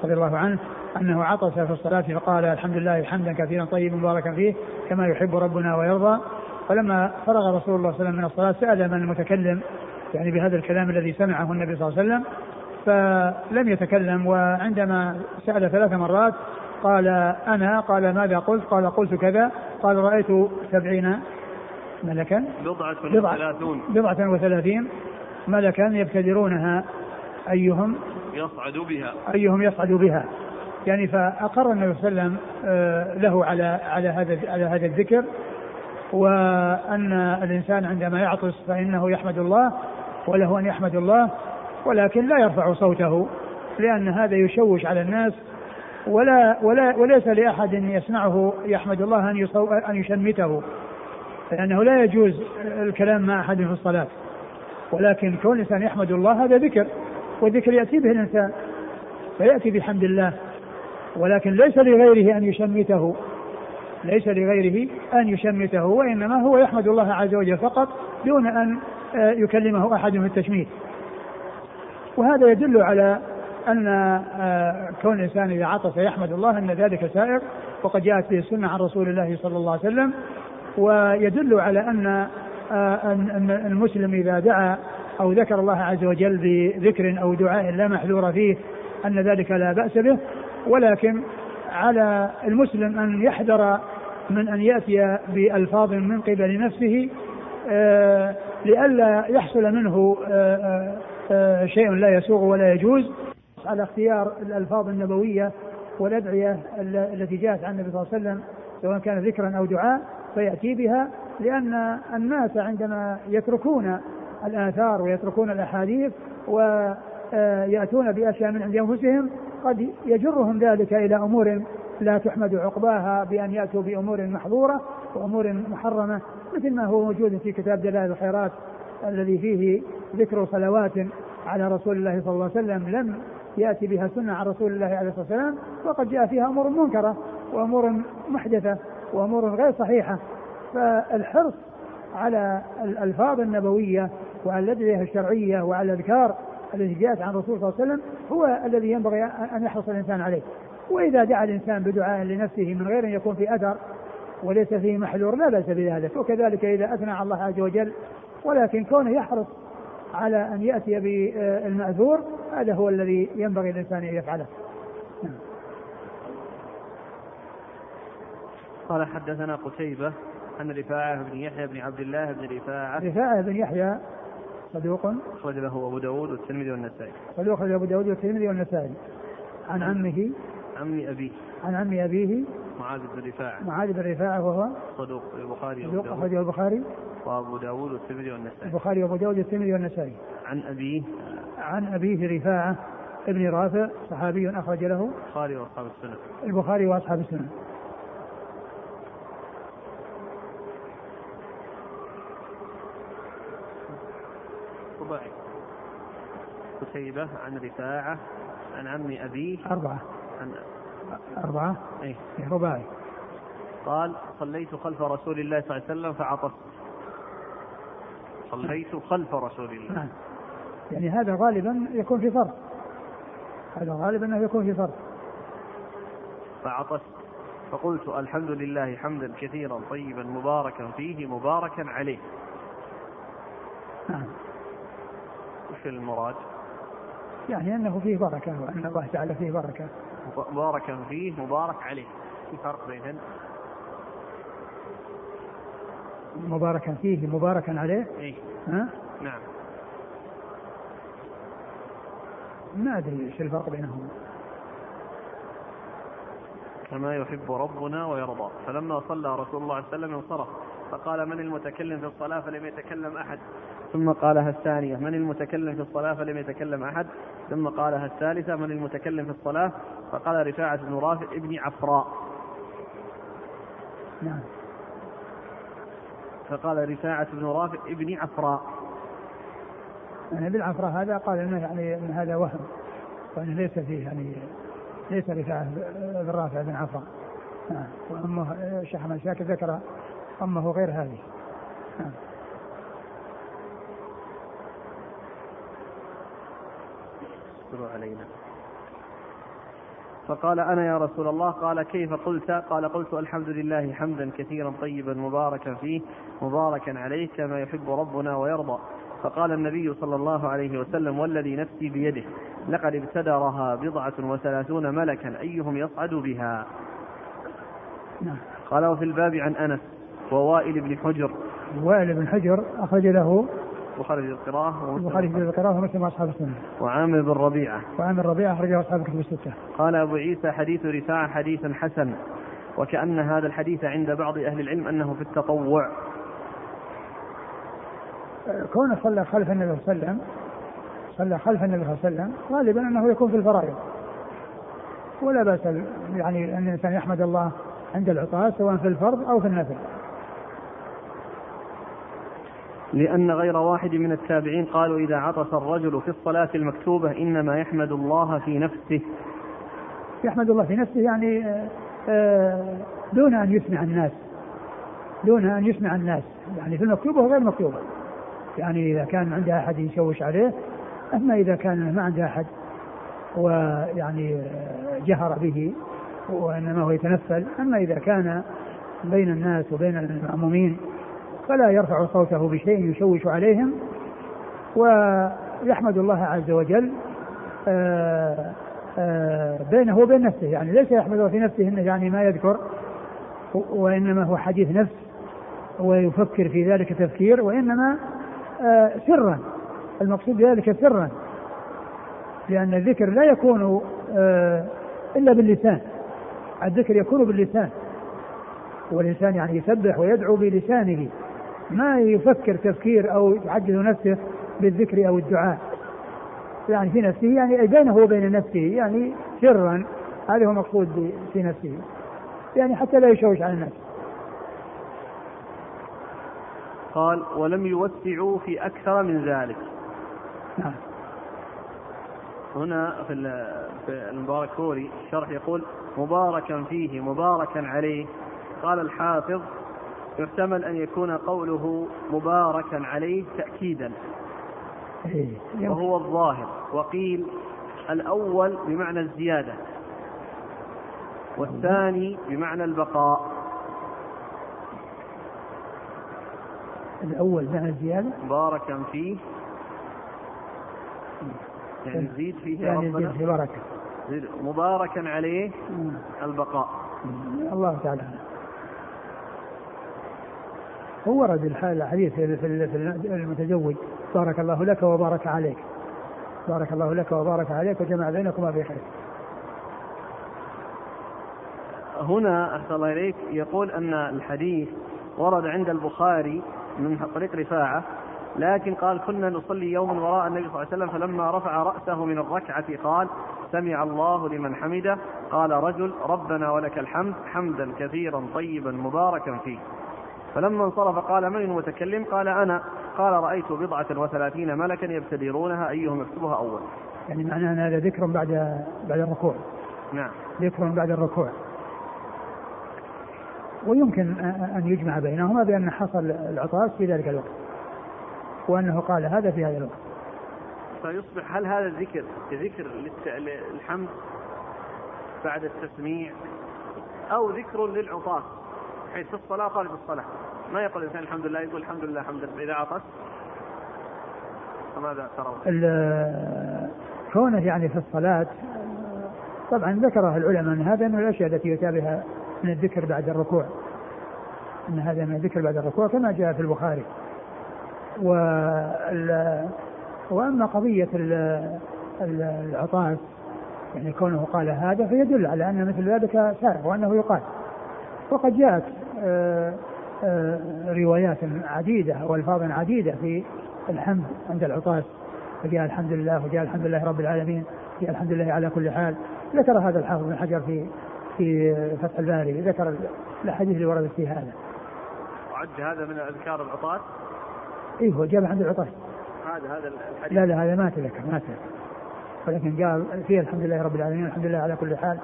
رضي الله عنه أنه عطس في الصلاة فقال: الحمد لله حمدا كثيرا طيبا مباركا فيه كما يحب ربنا ويرضى. فلما فرغ رسول الله صلى الله عليه وسلم من الصلاة سأل من المتكلم، يعني بهذا الكلام الذي سمعه النبي صلى الله عليه وسلم، فلم يتكلم. وعندما سأل ثلاث مرات قال: أنا. قال: ماذا قلت؟ قال: قلت كذا. قال: رأيت سبعين ملكا بضعة وثلاثين بضعة وثلاثين ملكا يبتدرونها أيهم يصعد بها أيهم يصعد بها يعني فأقر النبي صلى الله عليه وسلم له على على هذا على هذا الذكر، وأن الإنسان عندما يعطس فإنه يحمد الله وله أن يحمد الله، ولكن لا يرفع صوته، لأن هذا يشوش على الناس، ولا ولا وليس لأحد يسمعه يحمد الله أن أن يشمته، لأنه لا يجوز الكلام مع أحد في الصلاة. ولكن كون الإنسان يحمد الله هذا ذكر، والذكر يأتي به الإنسان فيأتي بحمد الله، ولكن ليس لغيره أن يشمته ليس لغيره أن يشمته وإنما هو يحمد الله عز وجل فقط، دون أن يكلمه أحد في التشميت. وهذا يدل على أن كون الإنسان إذا عطس يحمد الله أن ذلك سائر، وقد جاءت به السنة عن رسول الله صلى الله عليه وسلم. ويدل على أن المسلم إذا دعا أو ذكر الله عز وجل بذكر أو دعاء لا محذور فيه أن ذلك لا بأس به، ولكن على المسلم أن يحذر من أن يأتي بألفاظ من قبل نفسه لئلا يحصل منه شيء لا يسوغ ولا يجوز، على اختيار الألفاظ النبوية والأدعية التي جاءت عن النبي صلى الله عليه وسلم سواء كان ذكرا أو دعاء فيأتي بها، لأن الناس عندما يتركون الآثار ويتركون الأحاديث ويأتون بأشياء من عند أنفسهم قد يجرهم ذلك إلى أمور لا تحمد عقباها، بأن يأتوا بأمور محظورة وأمور محرمة، مثل ما هو موجود في كتاب دلائل الخيرات الذي فيه ذكر صلوات على رسول الله صلى الله عليه وسلم لم يأتي بها سنة عن رسول الله عليه الصلاة والسلام، وقد جاء فيها أمور منكرة وأمور محدثة وأمور غير صحيحة. فالحرص على الألفاظ النبوية وعلى الأدعية الشرعية وعلى الأذكار التي جاءت عن رسول الله صلى الله عليه وسلم هو الذي ينبغي أن يحرص الإنسان عليه. وإذا دعا الإنسان بدعاء لنفسه من غير أن يكون في أثر وليس فيه محذور لا بأس بذلك، وكذلك إذا أثنى على الله عز وجل، ولكن كونه يحرص على أن يأتي بالمأثور هذا هو الذي ينبغي الإنسان أن يفعله. قال: حدثنا قتيبة عن رفاعة بن يحيى بن عبد الله بن رفاعة رفاعة بن يحيى صدوق أخرج له أبو داود والترمذي والنسائي صدوق أخرج أبو داود والترمذي والنسائي عن عمه عم أبيه عن عم أبيه معاذ بن رفاعة معاذ بن رفاعة وهو صدوق البخاري صدوق أخرجه البخاري وأبو داود والترمذي والنسائي البخاري وأبو داود والترمذي والنسائي عن أبيه عن أبيه رفاعة ابن رافع صحابي أخرج له البخاري وأصحاب السنة البخاري وأصحاب السنة ضعيف. قتيبة عن رفاعة عن عم أبيه أربعة عن أربعة أي رباعي قال صليت خلف رسول الله صلى الله عليه وسلم فعطست. صليت خلف رسول الله آه. يعني هذا غالبا يكون في فرق هذا غالبا أنه يكون في فرق فعطست فقلت الحمد لله حمدا كثيرا طيبا مباركا فيه مباركا عليه. نعم. وش المراد؟ يعني أنه فيه بركة وأن الله تعالى فيه بركة. مباركا فيه مبارك عليه. في فرق بينهن؟ مباركا فيه مباركا عليه. إيه. ها؟ نعم. ما أدري إيش الفرق بينهم. كما يحب ربنا ويرضى. فلما صلى رسول الله عليه وسلم انصرف فقال من المتكلم في الصلاة فلم يتكلم أحد. ثم قالها الثانية من المتكلم في الصلاة فلم يتكلم أحد. ثم قالها الثالثة من المتكلم في الصلاة فقال رفاعة بن رافع ابن عفراء. نعم. فقال رفاعة بن رافع ابن عفراء. أنا بالعفراء هذا قال إنه يعني إن هذا وهم وأنه ليس فيه يعني ليس رفاعة بن رافع بن عفراء. نعم. وأما الشيخ أحمد شاكر ذكر أمه غير هذه. نعم. علينا. فقال أنا يا رسول الله قال كيف قلت؟ قال قلت الحمد لله حمدا كثيرا طيبا مباركا فيه مباركا عليه كما يحب ربنا ويرضى. فقال النبي صلى الله عليه وسلم والذي نفسي بيده لقد ابتدرها بضعة وثلاثون ملكا أيهم يصعد بها. قال وفي الباب عن أنس ووائل بن حجر. وائل بن حجر أخرج له بخارج القراءة بخارج القراءة ومسلم أصحاب السنة وعامر بن ربيعة وعامر ربيعة أخرجه أصحاب الكتب الستة. قال أبو عيسى حديث رفاعة حديث حسن وكأن هذا الحديث عند بعض أهل العلم أنه في التطوع. كون صلى خلف النبي صلى الله عليه وسلم صلى خلف النبي صلى الله عليه وسلم غالبا أنه يكون في الفرائض ولا بأس يعني أن الإنسان يحمد الله عند العطاء سواء في الفرض أو في النفل. لأن غير واحد من التابعين قالوا إذا عطس الرجل في الصلاة المكتوبة إنما يحمد الله في نفسه. يحمد الله في نفسه يعني دون أن يسمع الناس دون أن يسمع الناس يعني في المكتوبة وغير المكتوبة يعني إذا كان عنده أحد يشوش عليه. أما إذا كان ما عنده أحد ويعني جهر به وإنما هو يتنفل. أما إذا كان بين الناس وبين المأمومين فلا يرفع صوته بشيء يشوش عليهم ويحمد الله عز وجل آآ آآ بينه وبين نفسه يعني ليس يحمده في نفسه إنه يعني ما يذكر وإنما هو حديث نفس ويفكر في ذلك تفكير وإنما سرا المقصود بذلك سرا لأن الذكر لا يكون إلا باللسان. الذكر يكون باللسان والإنسان يعني يسبح ويدعو بلسانه ما يفكر تفكير أو يعجل نفسه بالذكر أو الدعاء يعني في نفسه يعني بينه وبين نفسه يعني سرا هذا هو مقصود في نفسه يعني حتى لا يشوش على الناس. قال ولم يوسعوا في أكثر من ذلك. نعم. هنا في المبارك ثوري الشرح يقول مباركا فيه مباركا عليه. قال الحافظ يحتمل أن يكون قوله مباركا عليه تأكيدا وهو الظاهر وقيل الأول بمعنى الزيادة والثاني بمعنى البقاء. الأول بمعنى الزيادة مباركا فيه يعني زيد فيه يعني زيد فيه بركة مباركا عليه البقاء الله تعالى. هو ورد الحديث في المتزوج بارك الله لك وبارك عليك بارك الله لك وبارك عليك وجمع بينكما بخير. هنا أحسن الله إليك يقول أن الحديث ورد عند البخاري من طريق رفاعة لكن قال كنا نصلي يوم وراء النبي صلى الله عليه وسلم فلما رفع رأسه من الركعة قال سمع الله لمن حمده. قال رجل ربنا ولك الحمد حمدا كثيرا طيبا مباركا فيه. فلما انصرف قال من المتكلم؟ قال أنا. قال رأيت بضعة وثلاثين ملكا يبتدرونها أيهم يكتبها أول. يعني معنى أن هذا ذكر بعد بعد الركوع. نعم. ذكر بعد الركوع. ويمكن أن يجمع بينهما بأن حصل العطاس في ذلك الوقت وأنه قال هذا في هذا الوقت. فيصبح هل هذا الذكر ذكر للحمد بعد التسميع أو ذكر للعطاس؟ حيث في الصلاة قال بالصلاة ما يقول الإنسان الحمد لله، يقول الحمد لله حمدا إذا عطس. فماذا ترون؟ كونه يعني في الصلاة طبعا ذكرها العلماء أن هذا من الأشياء التي يتابعها من الذكر بعد الركوع، أن هذا من الذكر بعد الركوع كما جاء في البخاري. وال... وأما قضية العطاس يعني كونه قال هذا فيدل على أن مثل ذلك سائغ وأنه يقال. وقد جاءت آآ آآ روايات عديدة والفاظ عديدة في الحمد عند العطاس، فجاء الحمد لله وجاء الحمد لله رب العالمين، جاء الحمد لله على كل حال. ذكر هذا الحافظ بن حجر في في فتح الباري، ذكر الحديث اللي ورد فيه هذا وعد هذا من أذكار العطاس. ايه هو جاب عند العطاس هذا هذا الحديث. لا لا هذا ما تذكر ما تذكر، ولكن جاء فيه الحمد لله رب العالمين الحمد لله على كل حال.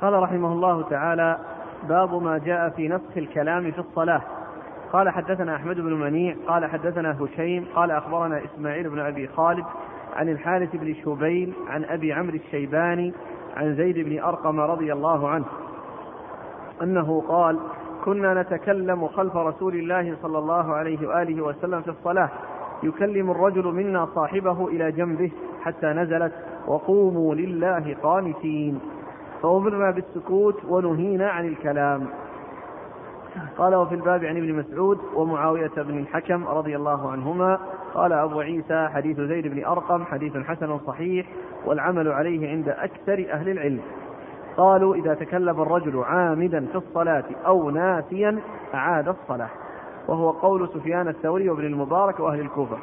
قال رحمه الله تعالى: باب ما جاء في نسخ الكلام في الصلاة. قال حدثنا أحمد بن منيع قال حدثنا هشيم قال أخبرنا إسماعيل بن أبي خالد عن الحارث بن شبيل عن أبي عمرو الشيباني عن زيد بن أرقم رضي الله عنه أنه قال: كنا نتكلم خلف رسول الله صلى الله عليه وآله وسلم في الصلاة، يكلم الرجل منا صاحبه إلى جنبه حتى نزلت: وقوموا لله قانتين، فأمرنا بالسكوت ونهينا عن الكلام. قال: وفي الباب عن ابن مسعود ومعاوية بن الحكم رضي الله عنهما. قال أبو عيسى: حديث زيد بن أرقم حديث حسن صحيح، والعمل عليه عند أكثر أهل العلم. قالوا: إذا تكلم الرجل عامدا في الصلاة أو ناسيا عاد الصلاة، وهو قول سفيان الثوري وابن المبارك وأهل الكوفة.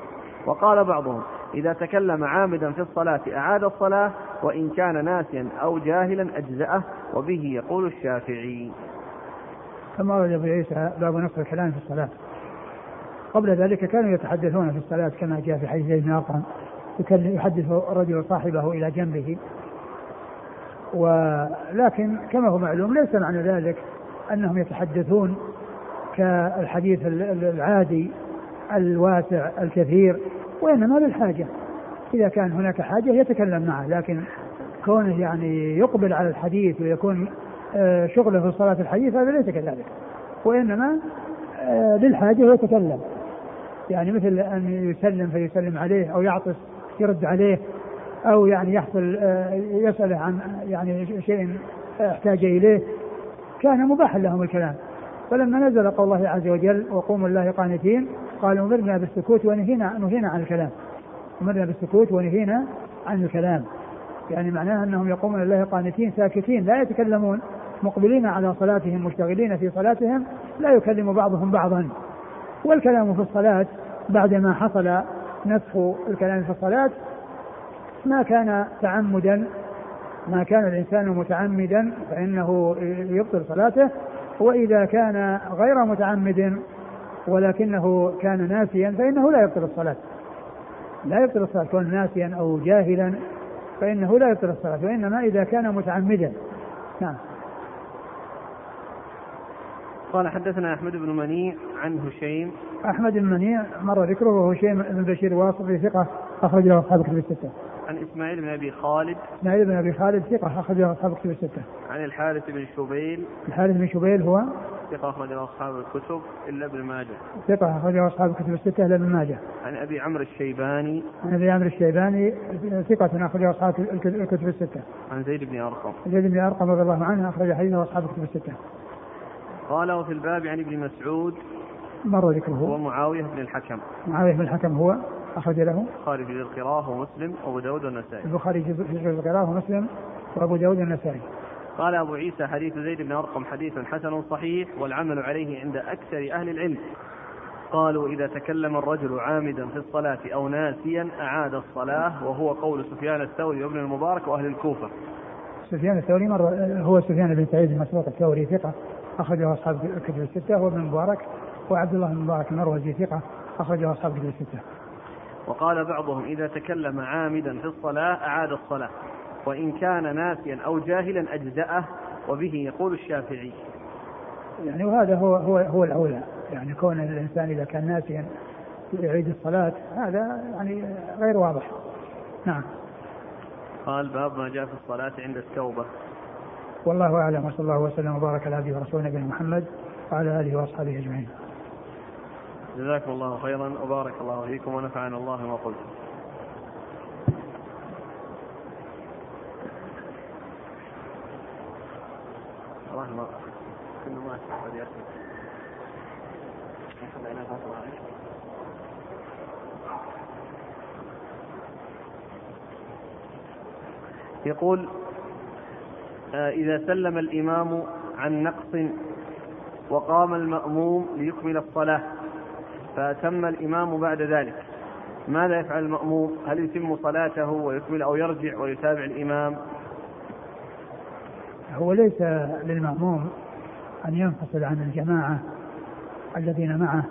وقال بعضهم: إذا تكلم عامدا في الصلاة أعاد الصلاة، وإن كان ناسيا أو جاهلا أجزأه، وبه يقول الشافعي. كما ورد أبو عيسى باب نسخ الكلام في الصلاة. قبل ذلك كانوا يتحدثون في الصلاة كما جاء في حديث زيد بن أرقم، يحدث الرجل صاحبه إلى جنبه. ولكن كما هو معلوم ليس معنى ذلك أنهم يتحدثون كالحديث العادي الواسع الكثير، وإنما للحاجة، إذا كان هناك حاجة يتكلم معه. لكن كونه يعني يقبل على الحديث ويكون شغله في صلاة الحديث هذا ليس كذلك، وإنما للحاجة يتكلم، يعني مثل أن يسلم فيسلم عليه، أو يعطس يرد عليه، أو يعني يحصل يسأله عن يعني شيء احتاج إليه. كان مباحا لهم الكلام. فلما نزل قول الله عز وجل: وقوموا لله قانتين، قالوا: أمرنا بالسكوت ونهينا نهينا عن الكلام. أمرنا بالسكوت ونهينا عن الكلام، يعني معناها أنهم يقومون لله قانتين ساكتين لا يتكلمون، مقبلين على صلاتهم مشتغلين في صلاتهم، لا يكلم بعضهم بعضا. والكلام في الصلاة بعدما حصل نسخ الكلام في الصلاة ما كان تعمدا، ما كان الإنسان متعمدا فإنه يبطل صلاته، وإذا كان غير متعمد ولكنه كان ناسيا فإنه لا يبطل الصلاة، لا يبطل الصلاة. كون ناسيا أو جاهلا فإنه لا يبطل الصلاة، وإنما إذا كان متعمدا. نعم. قال حدثنا أحمد بن منيع عن هشيم. أحمد بن منيع مر ذكره، وهشيم بن بشير واصف بثقة أخرج له أصحاب كتب الستة. عن إسماعيل بن أبي خالد. إسماعيل بن أبي خالد ثقة أخرج له أصحاب كتب الستة. عن الحارث بن شبيل. الحارث بن شبيل هو ثقة أخرج له أصحاب الكتب إلا ابن ماجه. ثقة أخرج له أصحاب كتب الستة إلا ابن ماجه. عن أبي عمرو الشيباني. عن أبي عمرو الشيباني ثقة أخرج له أصحاب الكتب الستة. عن زيد بن أرقم. زيد بن أرقم رضي الله عنه أخرج حديثه أصحاب كتب الستة. قال: وفي الباب عن ابن مسعود مر ذكره، ومعاوية بن الحكم. معاوية بن الحكم هو أخرج له البخاري في القراءة ومسلم وأبو داود والنسائي. البخاري في القراءة ومسلم وأبو داود والنسائي. قال أبو عيسى: حديث زيد بن أرقم حديث حسن صحيح، والعمل عليه عند أكثر أهل العلم. قالوا: إذا تكلم الرجل عامدا في الصلاة أو ناسيا أعاد الصلاة، وهو قول سفيان الثوري وابن المبارك وأهل الكوفة. سفيان الثوري مرة هو سفيان بن سعيد المسروق الثوري ثقة أخرجه أصحاب الكتب الستة، وابن المبارك وعبد الله بن مره مروزي ثقة أخرجه أصحاب الكتب الستة. وقال بعضهم إذا تكلم عامدا في الصلاة أعاد الصلاة وإن كان ناسيا أو جاهلا أجزأه، وبه يقول الشافعي. يعني وهذا هو هو هو الأولى، يعني كون الإنسان إذا كان ناسيا يعيد الصلاة هذا يعني غير واضح. نعم. قال باب ما جاء في الصلاة عند التوبة. والله أعلم، وصلى الله وسلم وبارك على عبده ورسوله نبينا محمد وعلى آله وأصحابه أجمعين. جزاكم الله خيرا وبارك الله فيكم ونفعنا الله بما قلتم. اللهم كل ما أشهد يا سيدي. يقول إذا سلم الإمام عن نقص وقام المأموم ليكمل الصلاة فأتم الإمام بعد ذلك، ماذا يفعل المأموم؟ هل يتم صلاته ويكمل أو يرجع ويتابع الإمام؟ هو ليس للمأموم أن ينفصل عن الجماعة الذين معه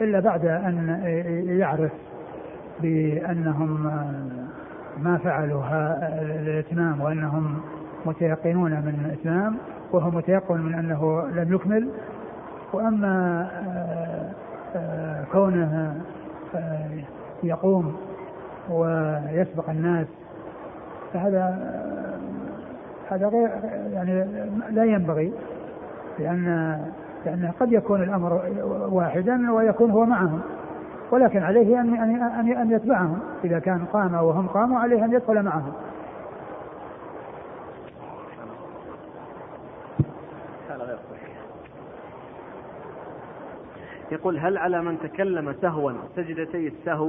إلا بعد أن يعرف بأنهم ما فعلوا الاتمام وأنهم متيقنون من الاتمام، وهو متيقن من أنه لم يكمل. وأما كونه يقوم ويسبق الناس فهذا هذا غير، يعني لا ينبغي، لأن لأن قد يكون الأمر واحدا ويكون هو معهم، ولكن عليه أن أن أن يتبعهم إذا كان قام وهم قاموا، عليه أن يدخل معهم. يقول هل على من تكلم سهوا سجدتي السهو؟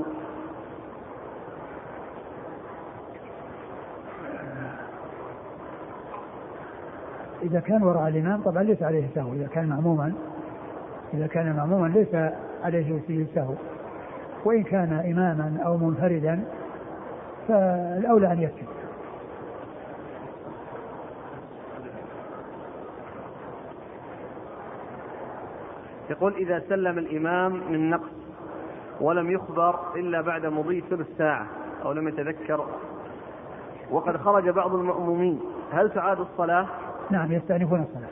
إذا كان وراء الإمام طبعا ليس عليه سهو، إذا كان معموما إذا كان معموما ليس عليه سهو، وإن كان إماما أو منفردا فالأولى أن يسجد. يقول إذا سلم الإمام من نقص ولم يخبر إلا بعد مضي ثلث ساعة أو لم يتذكر وقد خرج بعض المأمومين، هل تعاد الصلاة؟ نعم، يستأنفون الصلاة.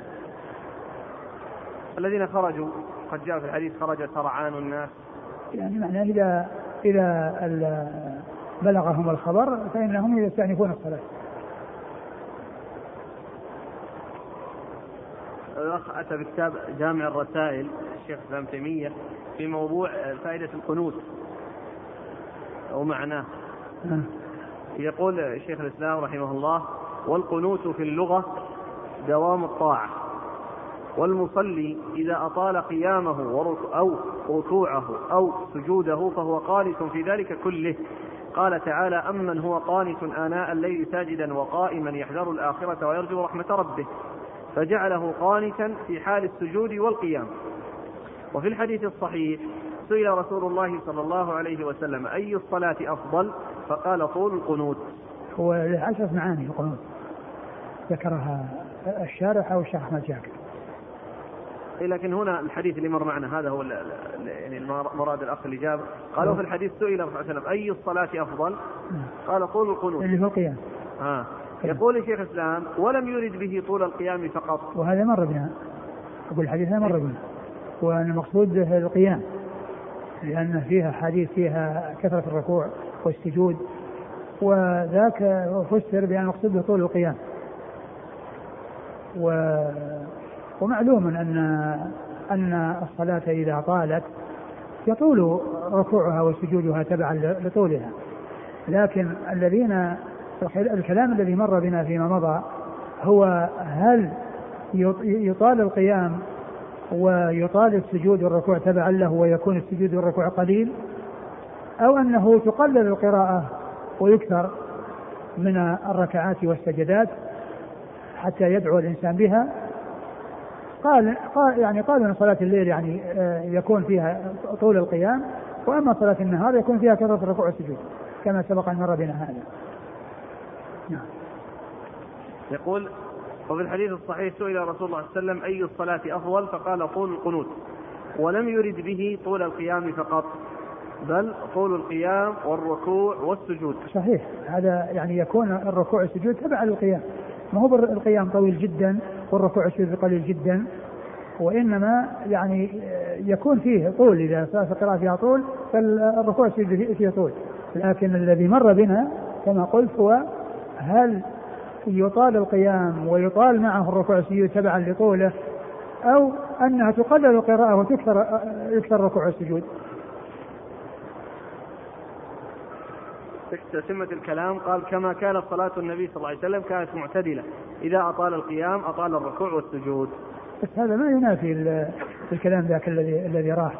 الذين خرجوا قد جاء في الحديث خرج سرعان الناس، يعني معناه إذا إذا بلغهم الخبر فإنهم يستأنفون الصلاة. الأخ أتى بكتاب جامع الرسائل الشيخ ابن تيمية في موضوع فائدة القنوت ومعناه. يقول الشيخ الإسلام رحمه الله: والقنوت في اللغة دوام الطاعة، والمصلي إذا أطال قيامه أو ركوعه أو سجوده فهو قانت في ذلك كله. قال تعالى: أمن هو قانت آناء الليل ساجدا وقائما يحذر الآخرة ويرجو رحمة ربه، فجعله قانتا في حال السجود والقيام. وفي الحديث الصحيح سئل رسول الله صلى الله عليه وسلم: أي الصلاة أفضل؟ فقال: طول القنوت. هو للأسف معاني القنوت ذكرها الشارح أو الشيخ أحمد جاكر، لكن هنا الحديث اللي مر معنا هذا هو يعني المراد الأخ اللي جاب. قالوا في الحديث سئل رسول الله صلى الله عليه وسلم: أي الصلاة أفضل؟ قال: طول القنوت اللي هو القيام. آه. يقول الشيخ الإسلام: ولم يرد به طول القيام فقط. وهذا مر بنا، أقول الحديث هذا مر بنا، والمقصود به القيام، لأن فيها حديث فيها كثرة الركوع والسجود، وذاك فسر بأن المقصود به طول القيام. و... ومعلوم أن أن الصلاة إذا طالت يطول ركوعها وسجودها تبعا لطولها، لكن الذين الكلام الذي مر بنا فيما مضى هو هل يطال القيام ويطال السجود والركوع تبعا له ويكون السجود والركوع قليل، أو أنه تقلل القراءة ويكثر من الركعات والسجدات حتى يدعو الإنسان بها. قال يعني قالوا أن صلاة الليل يعني يكون فيها طول القيام، وأما صلاة النهار يكون فيها كثرة الركوع والسجود كما سبق أن مر بنا هذا. نعم. يقول: وفي الحديث الصحيح سئل رسول الله صلى الله عليه وسلم أي الصلاة أفضل؟ فقال: طول القنوت، ولم يرد به طول القيام فقط، بل طول القيام والركوع والسجود. صحيح، هذا يعني يكون الركوع والسجود تبع للقيام، ما هو القيام طويل جدا والركوع والسجود قليل جدا، وإنما يعني يكون فيه طول، إذا صارت القراءة فيها طول فالركوع والسجود فيه طول. لكن الذي مر بنا كما قلت هو هل يطال القيام ويطال معه الركوع والسجود تبعا لطوله، أو أنها تقلل القراءة وتكثر يكثر ركوع السجود. في تتمة الكلام قال: كما كانت صلاة النبي صلى الله عليه وسلم كانت معتدلة، إذا أطال القيام أطال الركوع والسجود. بس هذا ما ينافي الكلام ذاك الذي الذي راح،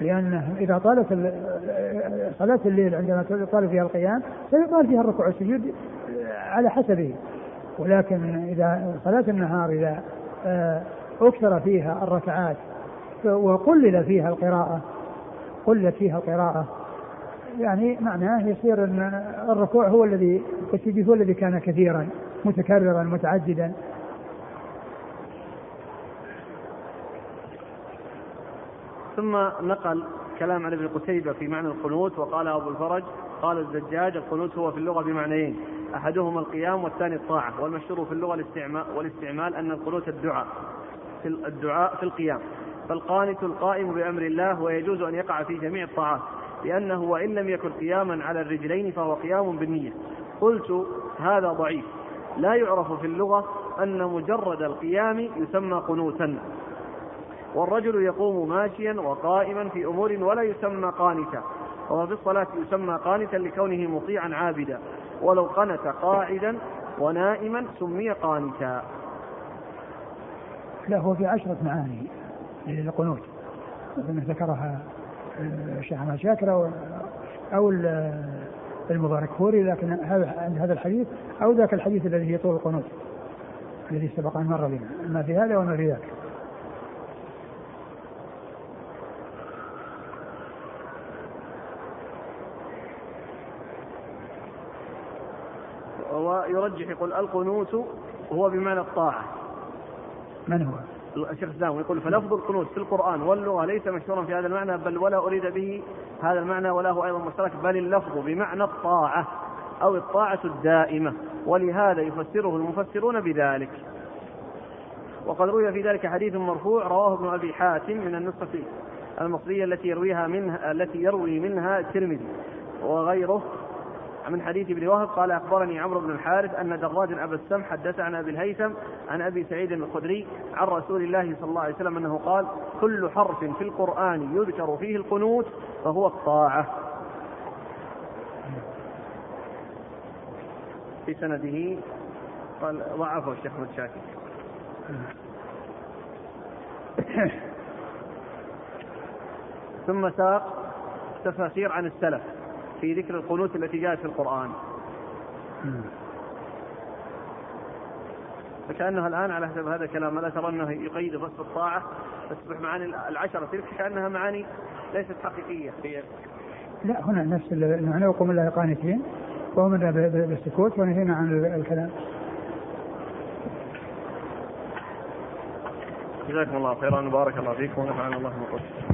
لأنه إذا طالت صلاة الليل عندما يطال فيها القيام سيطال فيها الركوع والسجود على حسبه، ولكن إذا صلاة النهار إذا أكثر فيها الركعات وقلل فيها القراءة قلت فيها القراءة يعني معناه يصير أن الركوع هو الذي والسجود هو الذي كان كثيرا متكررا متعددا. ثم نقل كلام عن ابن قتيبة في معنى القنوت، وقال أبو الفرج: قال الزجاج: القنوت هو في اللغة بمعنيين، أحدهما القيام والثاني الطاعة، والمشهور في اللغة الاستعمال، والاستعمال أن القنوت الدعاء في الدعاء في القيام، فالقانت القائم بأمر الله، ويجوز أن يقع في جميع الطاعات، لأنه وإن لم يكن قياما على الرجلين فهو قيام بالنية. قلت: هذا ضعيف، لا يعرف في اللغة أن مجرد القيام يسمى قنوتا، والرجل يقوم ماشيا وقائما في أمور ولا يسمى قانتا، وفي الصلاة يسمى قانتا لكونه مطيعا عابدا، ولو قنت قاعدا ونائما سمي قانتا. له في عشرة معاني للقنوت ذكرها شيخنا شاكر أو المبارك فوري، لكن هذا الحديث أو ذاك الحديث الذي هي طول القنوت الذي سبق أن مر بنا، ما في هذا وما في ذاك. ويرجح يقول القنوت هو بمعنى الطاعة. من هو؟ الشيخ الزاوي يقول: فلفظ القنوت في القرآن واللغة ليس مشهورا في هذا المعنى، بل ولا أريد به هذا المعنى، ولا هو أيضا مشترك، بل اللفظ بمعنى الطاعة أو الطاعة الدائمة، ولهذا يفسره المفسرون بذلك. وقد روي في ذلك حديث مرفوع رواه ابن أبي حاتم من النسخة المصرية التي يرويها منها التي يروي منها الترمذي وغيره من حديث ابن وهب قال: أخبرني عمرو بن الحارث أن دراج أبا السم حدث عن أبي الهيثم عن أبي سعيد الخدري عن رسول الله صلى الله عليه وسلم أنه قال: كل حرف في القرآن يذكر فيه القنوت فهو الطاعة. في سنده قال ضعفه الشيخ أحمد شاكر. ثم ساق تفاسير عن السلف في ذكر القنوت التي جاءت في القرآن، فكأنها الآن على حسب هذا الكلام لا ترى أنه يقيد بس الطاعة، تصبح معاني العشرة تلك كأنها معاني ليست حقيقية. لا، هنا نفس المعنى: وقم الله قانتين، وقمنا بالسكوت ونهينا عن الكلام. جزاكم الله خيرا، بارك الله فيكم ونفعنا الله بكم.